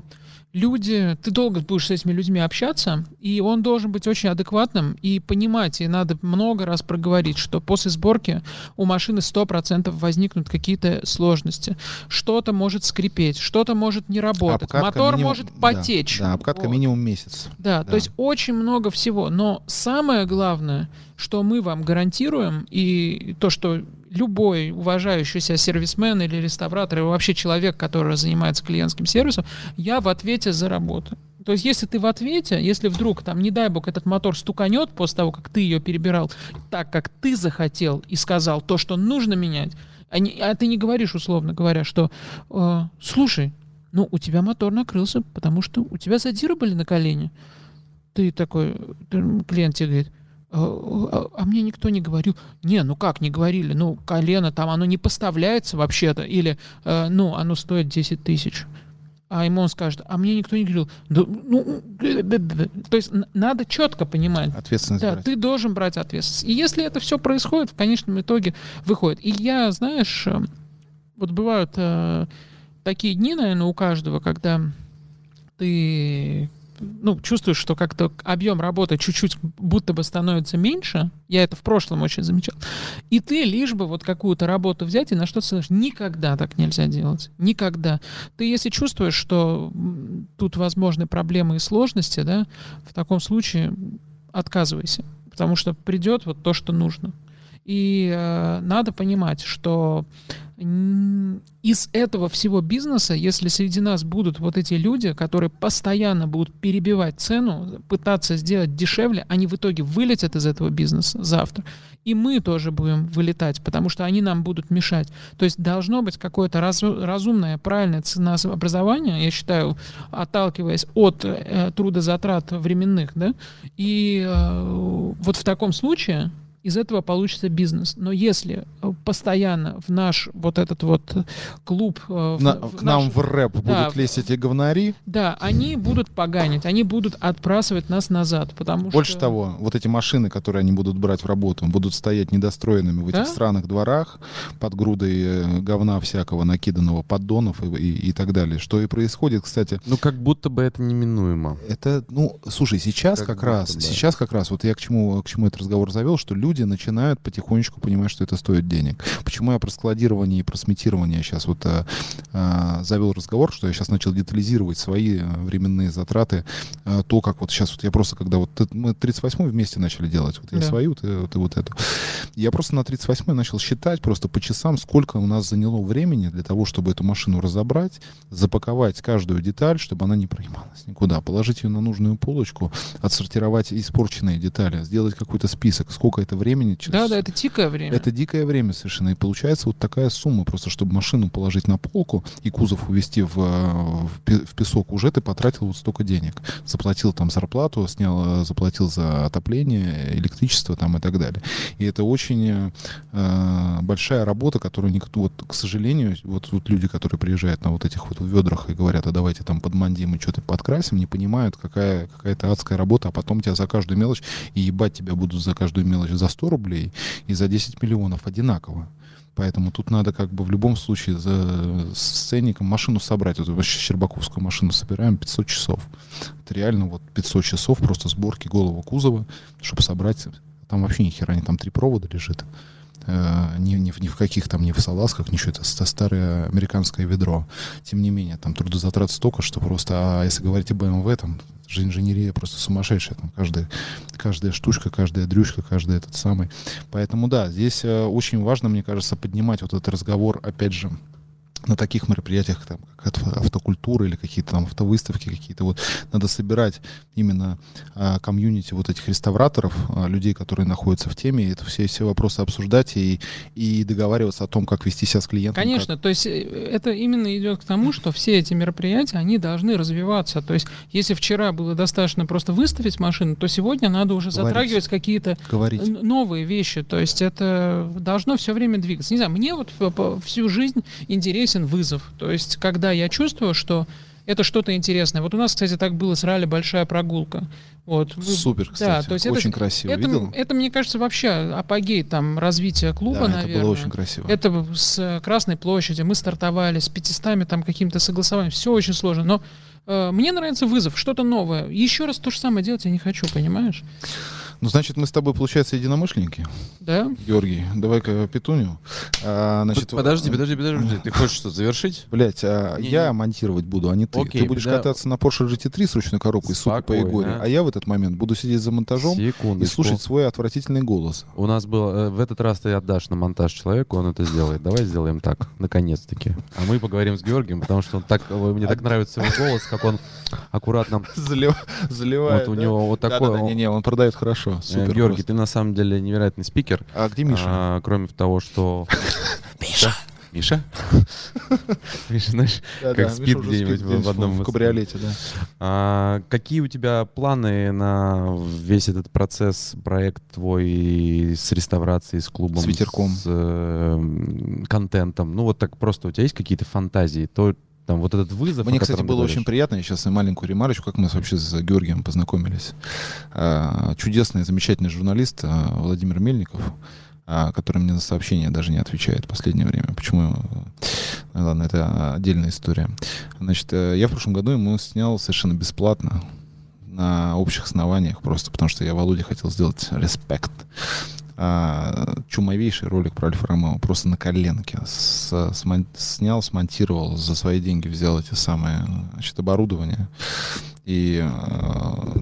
Люди, ты долго будешь с этими людьми общаться, и он должен быть очень адекватным и понимать, и надо много раз проговорить, что после сборки у машины сто процентов возникнут какие-то сложности. Что-то может скрипеть, что-то может не работать, обкатка мотор минимум, может потечь. Да, да обкатка вот. минимум месяц. Да, да, то есть очень много всего. Но самое главное, что мы вам гарантируем, и то, что... любой уважающий себя сервисмен или реставратор, или вообще человек, который занимается клиентским сервисом, я в ответе за работу. То есть, если ты в ответе, если вдруг, там, не дай бог, этот мотор стуканет после того, как ты ее перебирал так, как ты захотел и сказал то, что нужно менять, а, не, а ты не говоришь, условно говоря, что э, «слушай, ну, у тебя мотор накрылся, потому что у тебя задиры были на колени». Ты такой, клиент тебе говорит: а, а мне никто не говорил. Не, ну как не говорили? Ну, колено там, оно не поставляется вообще-то. Или, ну, оно стоит десять тысяч. А ему он скажет: а мне никто не говорил. Да, ну, да, да. То есть надо четко понимать. Ответственность. Да, брать. Ты должен брать ответственность. И если это все происходит, в конечном итоге выходит. И я, знаешь, вот бывают э, такие дни, наверное, у каждого, когда ты... ну, чувствуешь, что как-то объем работы чуть-чуть будто бы становится меньше. Я это в прошлом очень замечал. И ты лишь бы вот какую-то работу взять и на что-то ссылаешь. Никогда так нельзя делать. Никогда. Ты если чувствуешь, что тут возможны проблемы и сложности, да, в таком случае отказывайся. Потому что придет вот то, что нужно. И э, надо понимать, что из этого всего бизнеса, если среди нас будут вот эти люди, которые постоянно будут перебивать цену, пытаться сделать дешевле, они в итоге вылетят из этого бизнеса завтра. И мы тоже будем вылетать, потому что они нам будут мешать. То есть должно быть какое-то раз, разумное, правильное ценообразование, я считаю, отталкиваясь от э, трудозатрат временных, да, и э, вот в таком случае из этого получится бизнес. Но если постоянно в наш вот этот вот клуб... В, на, в к наш... нам в рэп да, будут лезть эти говнари. Да, они будут поганить, они будут отбрасывать нас назад, потому Больше что... того, вот эти машины, которые они будут брать в работу, будут стоять недостроенными в этих да? странных дворах под грудой говна всякого, накиданного поддонов и, и, и так далее. Что и происходит, кстати. Ну, как будто бы это неминуемо. Это, ну, слушай, сейчас как, как раз, бы. сейчас как раз, вот я к чему, к чему этот разговор завел, что люди начинают потихонечку понимать, что это стоит денег. Почему я про складирование и про сметирование сейчас вот а, а, завел разговор, что я сейчас начал детализировать свои временные затраты, а, то, как вот сейчас вот я просто, когда вот мы тридцать восьмую вместе начали делать, вот я да. свою, ты, ты вот эту. Я просто на тридцать восьмой начал считать просто по часам, сколько у нас заняло времени для того, чтобы эту машину разобрать, запаковать каждую деталь, чтобы она не пронималась никуда, положить ее на нужную полочку, отсортировать испорченные детали, сделать какой-то список, сколько это времени. Через... Да, да, это дикое время. Это дикое время совершенно. И получается вот такая сумма. Просто чтобы машину положить на полку и кузов увезти в, в песок, уже ты потратил вот столько денег. Заплатил там зарплату, снял, заплатил за отопление, электричество там и так далее. И это очень э, большая работа, которую никто, вот, к сожалению, вот, вот люди, которые приезжают на вот этих вот ведрах и говорят: а давайте там подмандим и что-то подкрасим, не понимают, какая, какая-то адская работа, а потом тебя за каждую мелочь, и ебать тебя будут за каждую мелочь за сто рублей и за десять миллионов одинаково. Поэтому тут надо как бы в любом случае за ценником машину собрать. Вот вообще Щербаковскую машину собираем пятьсот часов. Это реально вот пятьсот часов просто сборки голого кузова, чтобы собрать. Там вообще ни хера не, там три провода лежит. Ни, ни, ни в каких там, ни в салазках, ничего. Это старое американское ведро. Тем не менее, там трудозатрат столько, что просто, а если говорить о бэ эм вэ, там же инженерия просто сумасшедшая. Там каждая, каждая штучка, каждая дрючка, каждый этот самый. Поэтому да, здесь очень важно, мне кажется, поднимать вот этот разговор, опять же, на таких мероприятиях, там, как автокультура или какие-то там автовыставки какие-то. Вот надо собирать именно а, комьюнити вот этих реставраторов, а, людей, которые находятся в теме, и это все, все вопросы обсуждать и, и договариваться о том, как вести себя с клиентом. Конечно, как... то есть это именно идет к тому, что все эти мероприятия, они должны развиваться. То есть если вчера было достаточно просто выставить машину, то сегодня надо уже Говорить. затрагивать какие-то Говорить. новые вещи. То есть это должно все время двигаться. Не знаю, мне вот всю жизнь интересен вызов. То есть, когда я чувствую, что это что-то интересное. Вот у нас, кстати, так было с ралли «Большая прогулка». Вот. Супер, кстати. Да, то есть очень это, красиво. Это, видел? Это, мне кажется, вообще апогей там развития клуба, да, наверное. Это было очень красиво. Это с Красной площади. Мы стартовали с пятистами там каким-то согласованием. Все очень сложно. Но э, мне нравится вызов, что-то новое. Еще раз то же самое делать я не хочу, понимаешь? Ну, значит, мы с тобой, получается, единомышленники. Да. Георгий, давай-ка петуню. А, значит, подожди, подожди, подожди. Ты хочешь что, завершить? Блять, а не, я не. монтировать буду, а не ты. Окей, ты будешь да. кататься на Porsche джи ти три с ручной коробкой, сука, по Егоре. А я в этот момент буду сидеть за монтажом Секундочку. и слушать свой отвратительный голос. У нас был... В этот раз ты отдашь на монтаж человеку, он это сделает. Давай сделаем так, наконец-таки. А мы поговорим с Георгием, потому что он так... Мне так нравится его голос, как он аккуратно... Заливает. Вот у него вот такое... Не-не, он продает хорошо. Супер. Георгий, просто. Ты на самом деле невероятный спикер. А где Миша? А, кроме того, что... Миша! Миша? Миша, знаешь, да, как да, спит где-нибудь в, в одном... В кабриолете, да. А, какие у тебя планы на весь этот процесс, проект твой с реставрацией, с клубом? С ветерком. С э, контентом. Ну вот так просто у тебя есть какие-то фантазии? То, там, вот этот вызов, мне, кстати, было очень приятно, я сейчас и маленькую ремарочку, как мы вообще с Георгием познакомились. А, чудесный, замечательный журналист а, Владимир Мельников, а, который мне на сообщения даже не отвечает в последнее время. Почему? Ладно, это отдельная история. Значит, я в прошлом году ему снял совершенно бесплатно, на общих основаниях просто, потому что я Володе хотел сделать респект. А, чумовейший ролик про Альфа Ромео, просто на коленке с, смон, снял, смонтировал, за свои деньги взял эти самые, значит, оборудование. И а,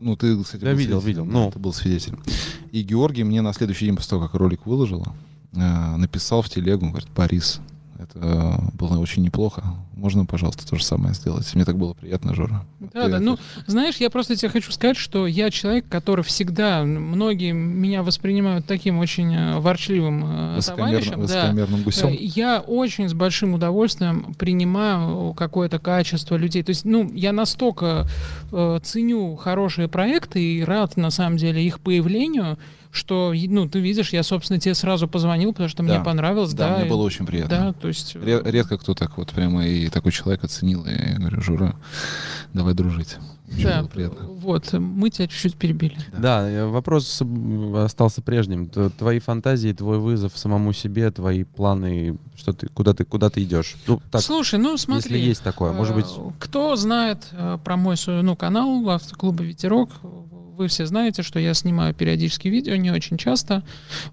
ну ты, кстати, я видел, видел, но ты был свидетелем. И Георгий мне на следующий день после того, как ролик выложила, а, написал в телегу, говорит: Борис, это было очень неплохо. Можно, пожалуйста, то же самое сделать? Мне так было приятно, Жора. Да, да. Ну, знаешь, я просто тебе хочу сказать, что я человек, который всегда... Многие меня воспринимают таким очень ворчливым товарищем. Высокомерным да. гусем. Я очень с большим удовольствием принимаю какое-то качество людей. То есть, ну, я настолько э, ценю хорошие проекты и рад, на самом деле, их появлению, что, ну, ты видишь, я, собственно, тебе сразу позвонил, потому что да. мне понравилось. Да, да мне и... было очень приятно. Да, то есть... Редко кто так вот прямо и такой человек оценил. И я говорю: Жура, давай дружить. Мне да, было приятно. Вот, мы тебя чуть-чуть перебили. Да. да, вопрос остался прежним. Твои фантазии, твой вызов самому себе, твои планы, что ты, куда, ты, куда ты идешь? Ну, так, слушай, ну смотри. Если есть такое, может быть... Кто знает про мой ну, канал «Автоклуба Ветерок», вы все знаете, что я снимаю периодически видео, не очень часто.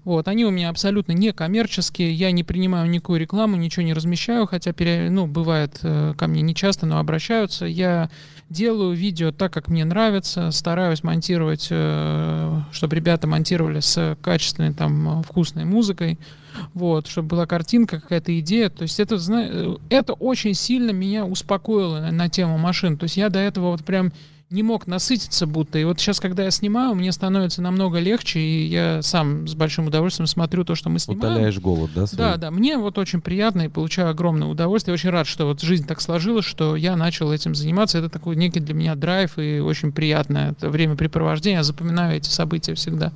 Вот. Они у меня абсолютно не коммерческие, я не принимаю никакую рекламу, ничего не размещаю, хотя пере... ну, бывает ко мне нечасто, но обращаются. Я делаю видео так, как мне нравится, стараюсь монтировать, чтобы ребята монтировали с качественной, там, вкусной музыкой, вот, чтобы была картинка, какая-то идея. То есть это, это очень сильно меня успокоило на тему машин. То есть я до этого вот прям... не мог насытиться будто. И вот сейчас, когда я снимаю, мне становится намного легче, и я сам с большим удовольствием смотрю то, что мы снимаем. Утоляешь голод, да? Свой? Да, да. Мне вот очень приятно и получаю огромное удовольствие. Я очень рад, что вот жизнь так сложилась, что я начал этим заниматься. Это такой некий для меня драйв и очень приятное времяпрепровождение. Я запоминаю эти события всегда.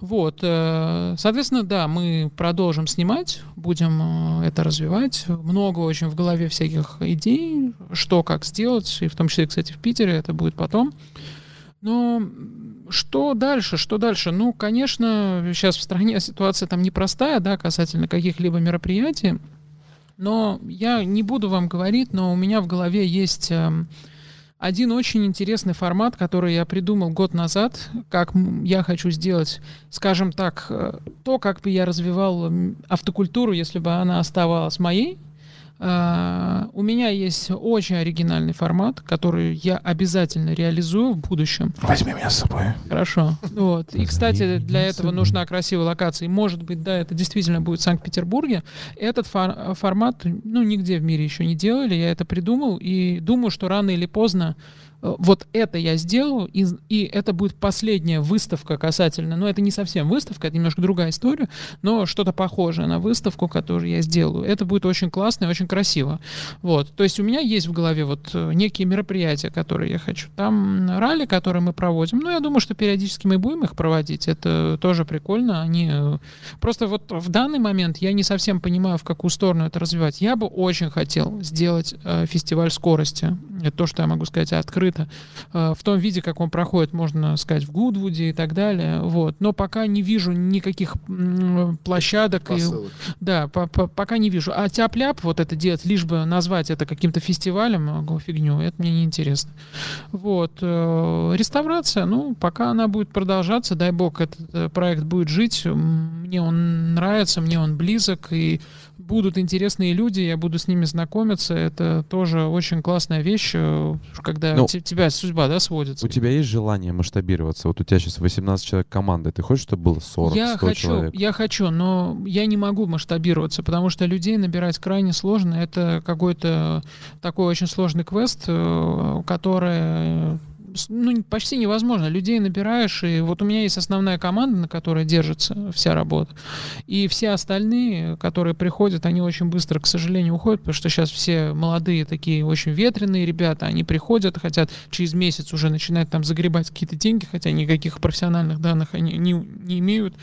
Вот. Соответственно, да, мы продолжим снимать, будем это развивать. Много очень в голове всяких идей, что, как сделать, и в том числе, кстати, в Питере это будет потом. Но что дальше, что дальше? Ну, конечно, сейчас в стране ситуация там непростая, да, касательно каких-либо мероприятий, но я не буду вам говорить, но у меня в голове есть один очень интересный формат, который я придумал год назад, как я хочу сделать, скажем так, то, как бы я развивал автокультуру, если бы она оставалась моей. Uh, у меня есть очень оригинальный формат, который я обязательно реализую в будущем. Возьми меня с собой. Хорошо. Вот. И, кстати, для этого нужна красивая локация. И, может быть, да, это действительно будет в Санкт-Петербурге. Этот фор- формат, ну, нигде в мире еще не делали. Я это придумал и думаю, что рано или поздно вот это я сделаю, и, и это будет последняя выставка касательно, ну, это не совсем выставка, это немножко другая история, но что-то похожее на выставку, которую я сделаю. Это будет очень классно и очень красиво. Вот. То есть у меня есть в голове вот некие мероприятия, которые я хочу. Там ралли, которые мы проводим, ну, я думаю, что периодически мы будем их проводить, это тоже прикольно. Они... Просто вот в данный момент я не совсем понимаю, в какую сторону это развивать. Я бы очень хотел сделать э, фестиваль скорости. Это то, что я могу сказать открыто. открыто. В том виде, как он проходит, можно сказать, в Гудвуде и так далее. Вот. Но пока не вижу никаких площадок. И, да, по -по пока не вижу. А тяп-ляп вот это делать, лишь бы назвать это каким-то фестивалем, фигню, это мне неинтересно. Вот. Реставрация, ну, пока она будет продолжаться, дай бог, этот проект будет жить. Мне он нравится, мне он близок, и будут интересные люди, я буду с ними знакомиться. Это тоже очень классная вещь, когда ну, тебя судьба, да, сводится. У тебя есть желание масштабироваться? Вот у тебя сейчас восемнадцать человек команды, ты хочешь, чтобы было сорок, я сто хочу, человек? Я хочу, но я не могу масштабироваться, потому что людей набирать крайне сложно. Это какой-то такой очень сложный квест, который... Ну, почти невозможно. Людей набираешь, и вот у меня есть основная команда, на которой держится вся работа. И все остальные, которые приходят, они очень быстро, к сожалению, уходят, потому что сейчас все молодые такие очень ветреные ребята, они приходят, хотят через месяц уже начинать там загребать какие-то деньги, хотя никаких профессиональных данных они не, не имеют.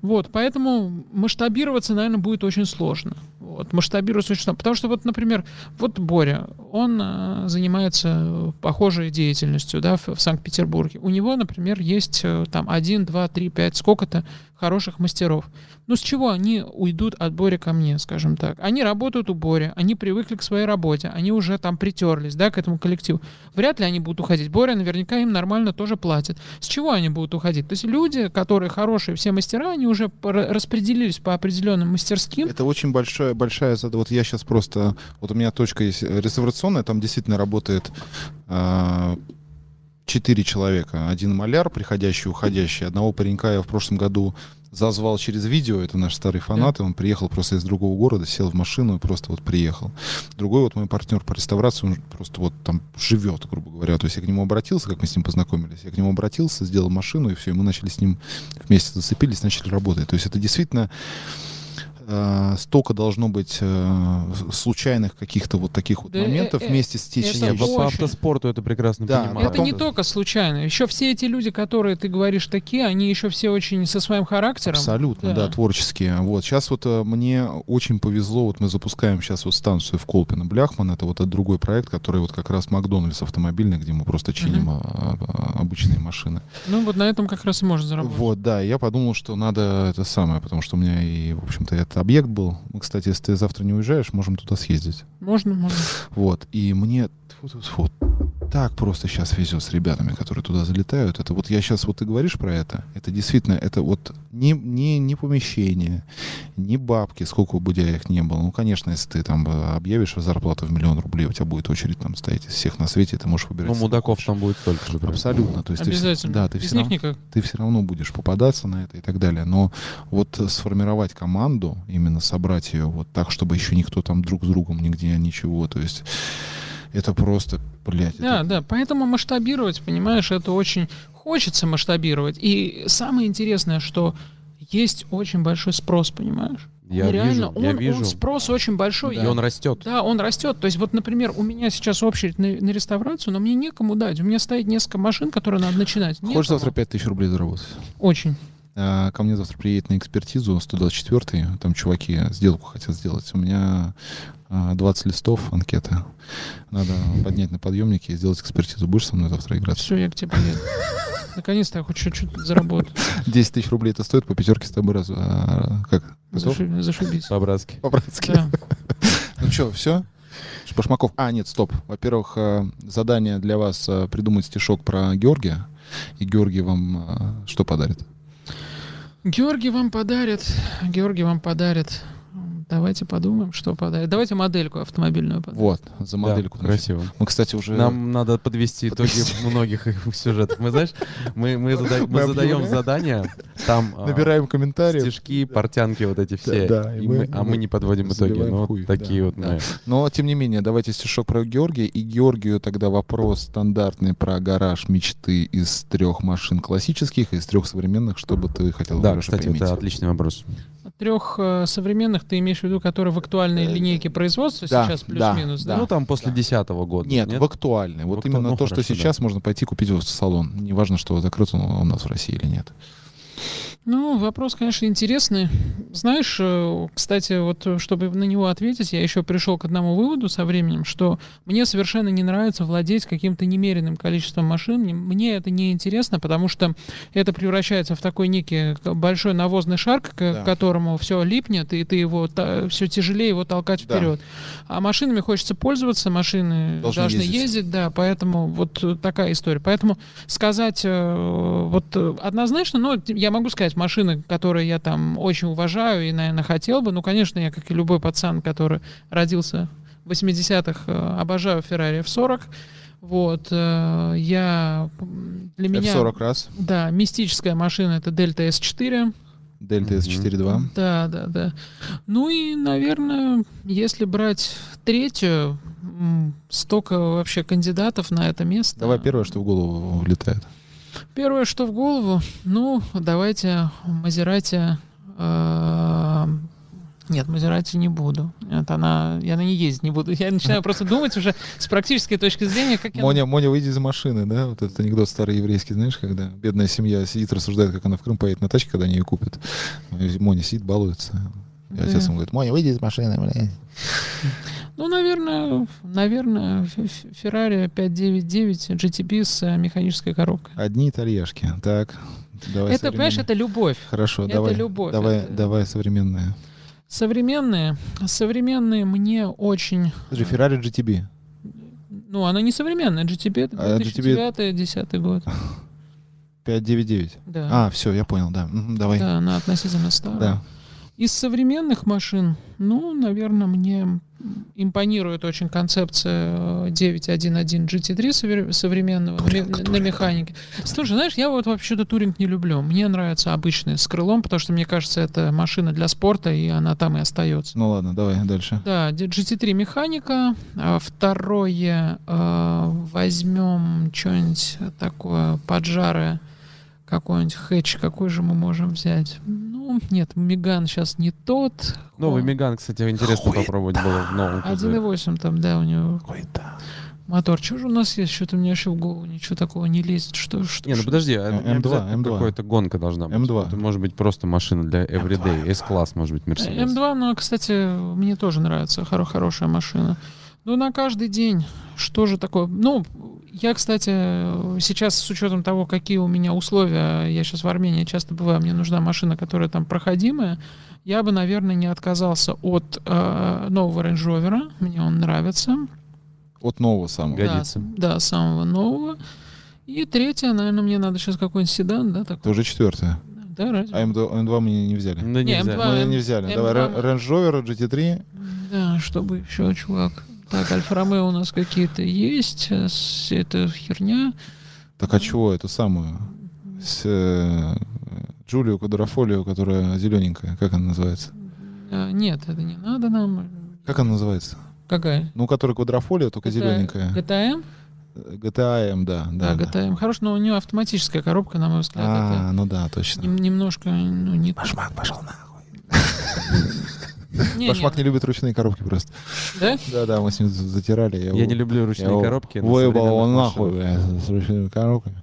Вот, поэтому масштабироваться, наверное, будет очень сложно. Вот, масштабироваться очень сложно. Потому что, вот, например, вот Боря, он а, занимается похожей деятельностью, да, в, в Санкт-Петербурге. У него, например, есть там один, два, три, пять, сколько-то хороших мастеров. Ну, с чего они уйдут от Боря ко мне, скажем так? Они работают у Боря, они привыкли к своей работе, они уже там притерлись, да, к этому коллективу. Вряд ли они будут уходить. Боря наверняка им нормально тоже платит. С чего они будут уходить? То есть люди, которые хорошие, все мастера, они уже распределились по определенным мастерским. Это очень большая, большая задача. Вот я сейчас просто... Вот у меня точка есть реставрационная, там действительно работает... Э- четыре человека. Один маляр, приходящий, уходящий. Одного паренька я в прошлом году зазвал через видео. Это наш старый фанат. Да. Он приехал просто из другого города, сел в машину и просто вот приехал. Другой вот мой партнер по реставрации, он просто вот там живет, грубо говоря. То есть я к нему обратился, как мы с ним познакомились. Я к нему обратился, сделал машину, и все. И мы начали с ним вместе зацепились, начали работать. То есть это действительно... столько должно быть случайных каких-то вот таких вот да моментов э, вместе с течением. По очень... автоспорту это прекрасно да, понимаю. Это не только случайно. Еще все эти люди, которые ты говоришь такие, они еще все очень со своим характером. Абсолютно, да, да творческие. Вот. Сейчас вот мне очень повезло, вот мы запускаем сейчас вот станцию в Колпино-Бляхман, это вот другой проект, который вот как раз Макдональдс автомобильный, где мы просто чиним uh-huh. обычные машины. Ну вот на этом как раз и можно заработать. Вот, да, я подумал, что надо это самое, потому что у меня и, в общем-то, это объект был. Мы, кстати, если ты завтра не уезжаешь, можем туда съездить. Можно, можно. Вот. И мне фу-фу-фу, так просто сейчас везет с ребятами, которые туда залетают. Это вот я сейчас, вот ты говоришь про это, это действительно, это вот не, не, не помещение, не бабки, сколько у Будя их не было. Ну, конечно, если ты там объявишь зарплату в миллион рублей, у тебя будет очередь там стоять из всех на свете, ты можешь выбирать. Ну, мудаков там будет столько же. Абсолютно. То есть обязательно. Ты, да, ты, все равно, ты все равно будешь попадаться на это и так далее. Но вот сформировать команду, именно собрать ее вот так, чтобы еще никто там друг с другом нигде ничего, то есть это просто, блядь. Да, это... да, поэтому масштабировать, понимаешь, это очень хочется масштабировать. И самое интересное, что есть очень большой спрос, понимаешь? Я реально, вижу, он, я вижу. Он спрос очень большой. Да. И он растет. Да, он растет. То есть, вот, например, у меня сейчас очередь на, на реставрацию, но мне некому дать. У меня стоит несколько машин, которые надо начинать. Некому. Хочешь завтра пять тысяч рублей заработать? Очень. Ко мне завтра приедет на экспертизу сто двадцать четвёртый, там чуваки сделку хотят сделать. У меня двадцать листов анкеты. Надо поднять на подъемнике и сделать экспертизу. Будешь со мной завтра играть? Все, я к тебе приеду. Наконец-то я хоть чуть-чуть заработаю. десять тысяч рублей это стоит, по пятерке с тобой раз... Как? Зашибись. По-братски. По-братски. Ну что, все? Шпашмаков. А, нет, стоп. Во-первых, задание для вас придумать стишок про Георгия. И Георгий вам что подарит? Георгий вам подарит, Георгий вам подарит. Давайте подумаем, что подарит. Давайте модельку автомобильную подарим. Вот, за модельку. Да, красиво. Мы, кстати, уже... Нам надо подвести, подвести. итоги многих сюжетов. Мы, знаешь, мы, мы, зада... мы, мы задаем задания, там набираем комментарии, стишки, портянки вот эти все, да, да, и и мы, мы, а мы не подводим итоги. Ну, хуй, такие да, вот да. Мы. Но, тем не менее, давайте стишок про Георгия. И Георгию тогда вопрос стандартный про гараж мечты из трех машин классических и из трех современных, что бы ты хотел да, в гараже поиметь. Да, кстати, это отличный вопрос. Трех э, современных ты имеешь в виду, которые в актуальной линейке производства да, сейчас плюс-минус? Да, да. Ну, там после десятого да. года. Нет, нет, в актуальной. Вот в акту... именно ну, то, хорошо, что сейчас да. можно пойти купить в салон. Неважно, что закрыт он у нас в России или нет. Ну, вопрос, конечно, интересный. Знаешь, кстати, вот чтобы на него ответить, я еще пришел к одному выводу со временем, что мне совершенно не нравится владеть каким-то немеренным количеством машин. Мне это не интересно, потому что это превращается в такой некий большой навозный шар, к да. которому все липнет, и ты его та, все тяжелее его толкать да. вперед. А машинами хочется пользоваться, машины должны, должны ездить. ездить, да, поэтому вот такая история. Поэтому сказать вот однозначно, но я могу сказать, машины, которые я там очень уважаю и, наверное, хотел бы. Ну, конечно, я, как и любой пацан, который родился в восьмидесятых, обожаю Ferrari эф сорок. Вот, я... Для меня... эф сорок раз. Да, мистическая машина — это Delta эс четыре. Delta эс четыре два. Да, да, да. Ну и, наверное, если брать третью, столько вообще кандидатов на это место. Давай первое, что в голову влетает. Первое, что в голову, ну, давайте Maserati. Э, нет, Maserati не буду. Нет, она, я на ней ездить не буду. Я начинаю просто думать уже с практической точки зрения, как я... Моня, Моня, выйди из машины, да? Вот этот анекдот старый еврейский, знаешь, когда бедная семья сидит, рассуждает, как она в Крым поедет на тачке, когда они ее купят. Моня сидит, балуется. И да. отец ему говорит: Моня, выйди из машины, блядь. Ну, наверное, наверное, Ferrari пятьсот девяносто девять джи ти би с механической коробкой. Одни итальяшки. Так, давай. Это, понимаешь, это любовь. Хорошо, это давай. Любовь. Давай, это... давай современные. Современные, современные мне очень. Подожди, Ferrari джи ти би. Ну, она не современная, джи ти би это две тысячи девятый — две тысячи десятый год. пятьсот девяносто девять. Да. А, все, я понял, да. Давай. Да, она относительно старая. Да. Из современных машин, ну, наверное, мне импонирует очень концепция девятьсот одиннадцать джи ти три современного туринг, на, туринг. на механике. Слушай, знаешь, я вот вообще-то туринг не люблю. Мне нравится обычный с крылом, потому что, мне кажется, это машина для спорта, и она там и остается. Ну ладно, давай дальше. Да, джи ти три механика. Второе, э, возьмем что-нибудь такое поджарое, какой-нибудь хэтч, какой же мы можем взять? Нет, Меган сейчас не тот. Новый Меган, кстати, интересно Хуй попробовать да. было в новом кузове. один и восемь там, да, у него. Хуй да. Мотор. Что же у нас есть? Что-то мне еще в голову ничего такого не лезет. Что, что, не, ну подожди, эм два, эм два. Какая-то гонка должна быть. эм два. Это может быть просто машина для everyday. эм два, S-класс, может быть, Mercedes. эм два, но, кстати, мне тоже нравится. Хоро- хорошая машина. Ну, на каждый день. Что же такое? Ну, я, кстати, сейчас с учетом того, какие у меня условия, я сейчас в Армении часто бываю, мне нужна машина, которая там проходимая, я бы, наверное, не отказался от э, нового Range Rover, мне он нравится. От нового самого? Годится. Да, да, самого нового. И третье, наверное, мне надо сейчас какой-нибудь седан, да, такой. Это уже четвертое. Да, разве? А эм два, эм два мы не взяли. Да, не, взяли. эм два, мы не взяли. эм два... Давай Range Rover, джи ти три. Да, чтобы еще, чувак. Так, Альфа-Ромео у нас какие-то есть, это херня. Так, а чего эту самую? С э, Джулио Квадрофолио, которая зелененькая, как она называется? А, нет, это не надо нам. Как она называется? Какая? Ну, которая Квадрофолио, только зелененькая. джи ти эм? джи ти эм, да. Да, да джи ти эм. Да. Хорош, но у нее автоматическая коробка, на мой взгляд. А, это ну да, точно. Нем- немножко, ну, не... Башмак пошел нахуй. Не, Башмак нет. не любит ручные коробки просто. Да? Да-да, мы с ним затирали. Я, я его, не люблю ручные я коробки. Выебал он нахуй, бля, с ручными коробками.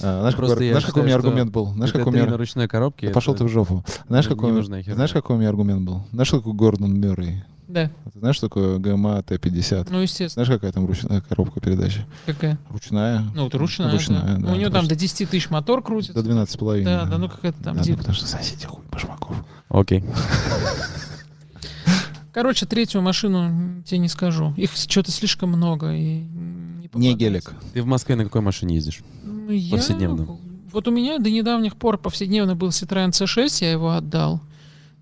А, знаешь, какой, знаешь считаю, какой у меня аргумент был? Знаешь, какой у меня... на ручной коробке... Да пошел ты в жопу. Знаешь, какой, знаешь, какой у меня аргумент был? Знаешь, какой Гордон Мюррей? Да. Ты знаешь, что такое ГМА Т пятьдесят? Ну, естественно. Знаешь, какая там ручная коробка передачи? Какая? Ручная. Ну, вот ручная. ручная да. Да, ну, у нее там до десяти тысяч мотор крутится. До двенадцати с половиной. Да, да, ну какая-то там... Да, ну, потому что соседи хуй Башмаков. Окей. Короче, третью машину тебе не скажу. Их что-то слишком много. И не, не гелик. Ты в Москве на какой машине ездишь? Ну, я... Повседневно. Вот у меня до недавних пор повседневно был Citroёn си шесть, я его отдал.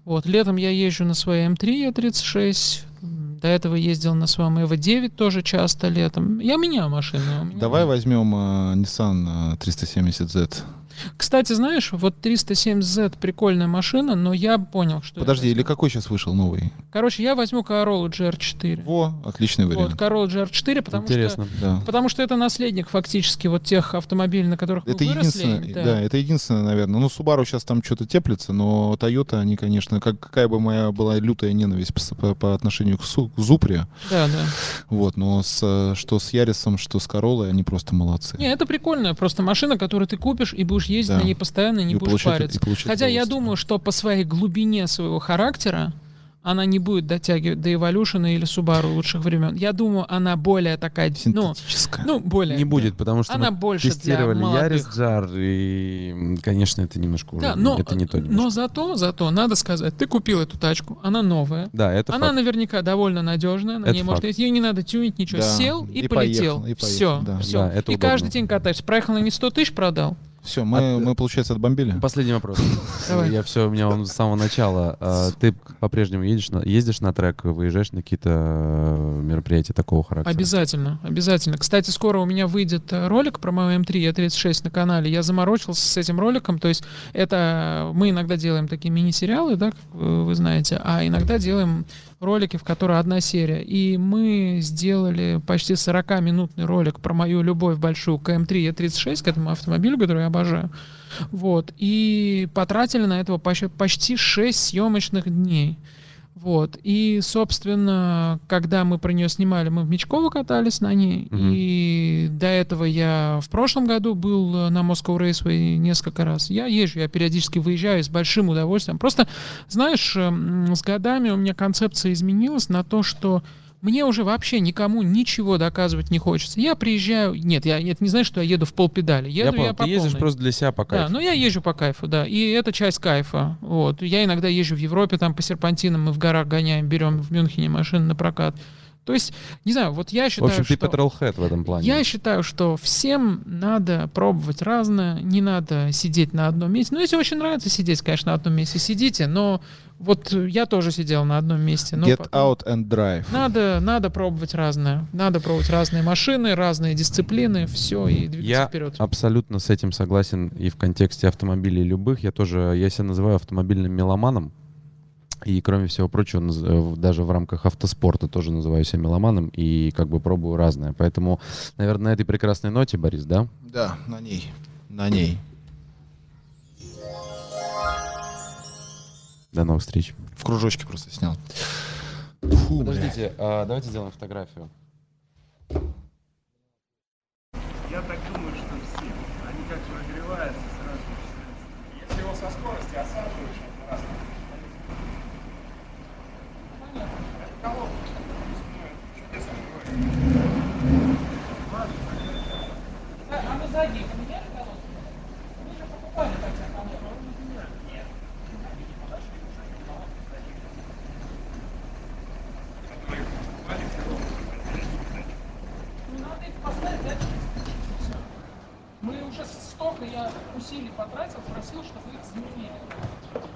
Вот. Летом я езжу на своей эм три е тридцать шесть. До этого ездил на своем и ви девять тоже часто летом. Я меняю машину. Я меняю. Давай возьмем uh, Nissan триста семьдесят зет. Кстати, знаешь, вот триста семьдесят зет прикольная машина, но я понял, что... Подожди, или какой сейчас вышел новый? Короче, я возьму Corolla джи ар четыре. Во, отличный вариант. Вот, Corolla джи ар четыре, потому Интересно. что... Да. Потому что это наследник фактически вот тех автомобилей, на которых это мы выросли. Да. да, это единственное, наверное. Ну, Subaru сейчас там что-то теплится, но Toyota, они, конечно, как, какая бы моя была лютая ненависть по, по, по отношению к, Су, к Зупре. Да, да. Вот, но с, что с Ярисом, что с Corolla, они просто молодцы. Не, это прикольная просто машина, которую ты купишь и будешь ездить да. на ней постоянно, не и будешь получить, париться. Хотя я думаю, что по своей глубине своего характера она не будет дотягивать до Evolution или Subaru лучших времен. Я думаю, она более такая... Синтетическая. Ну, ну, более... Не будет, потому что она мы больше тестировали Yaris, Jar, и, конечно, это немножко уже... Да, но, это не то немножко. Но зато, зато, надо сказать, ты купил эту тачку, она новая. Да, это Она факт. наверняка довольно надежная, на это ней факт. Может ездить. Ее не надо тюнить, ничего. Да. Сел и, и полетел. Поехал, и поехал, все, да. все. Да, это и удобно. Каждый день катаешься. Проехал на не сто тысяч, продал. Все, мы, От... мы, получается, отбомбили. Последний вопрос. Я все, у меня он с самого начала. Ты по-прежнему едешь на, ездишь на трек, выезжаешь на какие-то мероприятия такого характера? Обязательно, обязательно. Кстати, скоро у меня выйдет ролик про мою эм три, е тридцать шесть на канале. Я заморочился с этим роликом. То есть это мы иногда делаем такие мини-сериалы, да, как вы знаете, а иногда делаем ролики, в которых одна серия. И мы сделали почти сорокаминутный ролик про мою любовь большую к эм три, е тридцать шесть, к этому автомобилю, который я обожаю. Вот. И потратили на этого почти, почти шесть съемочных дней. Вот. И, собственно, когда мы про нее снимали, мы в Мечково катались на ней. Mm-hmm. И до этого я в прошлом году был на Moscow Raceway несколько раз. Я езжу, я периодически выезжаю с большим удовольствием. Просто, знаешь, с годами у меня концепция изменилась на то, что мне уже вообще никому ничего доказывать не хочется. Я приезжаю... Нет, я, это не значит, что я еду в полпедали. Еду я, я, я по Ты ездишь полной. Просто для себя по кайфу. Да, но я езжу по кайфу, да. И это часть кайфа. Вот. Я иногда езжу в Европе, там по серпантинам мы в горах гоняем, берем в Мюнхене машины на прокат. То есть, не знаю, вот я считаю, что... В общем, ты патролхед в этом плане. Я считаю, что всем надо пробовать разное, не надо сидеть на одном месте. Ну, если очень нравится сидеть, конечно, на одном месте сидите, но вот я тоже сидел на одном месте. Но Get потом... out and drive. Надо, надо пробовать разное. Надо пробовать разные машины, разные дисциплины, все, и двигаться я вперед. Я абсолютно с этим согласен и в контексте автомобилей любых. Я тоже, я себя называю автомобильным меломаном. И, кроме всего прочего, даже в рамках автоспорта тоже называю себя меломаном и как бы пробую разное. Поэтому, наверное, на этой прекрасной ноте, Борис, да? Да, на ней. На ней. До новых встреч. В кружочке просто снял. Фу, Подождите, а, давайте сделаем фотографию. Я так думаю, что все. Они как прогреваются, сразу начинаются. Если его со скорости осаживаешь, это раз. А мы сзади поменяли колодку? Мы же покупали хотя бы колодку. Нет. Ну надо их поставить, да? Мы уже столько я усилий потратил, просил, чтобы их заменили.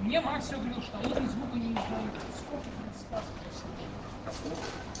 Мне Макс все говорил, что они звука не издают. Сколько предсказывают?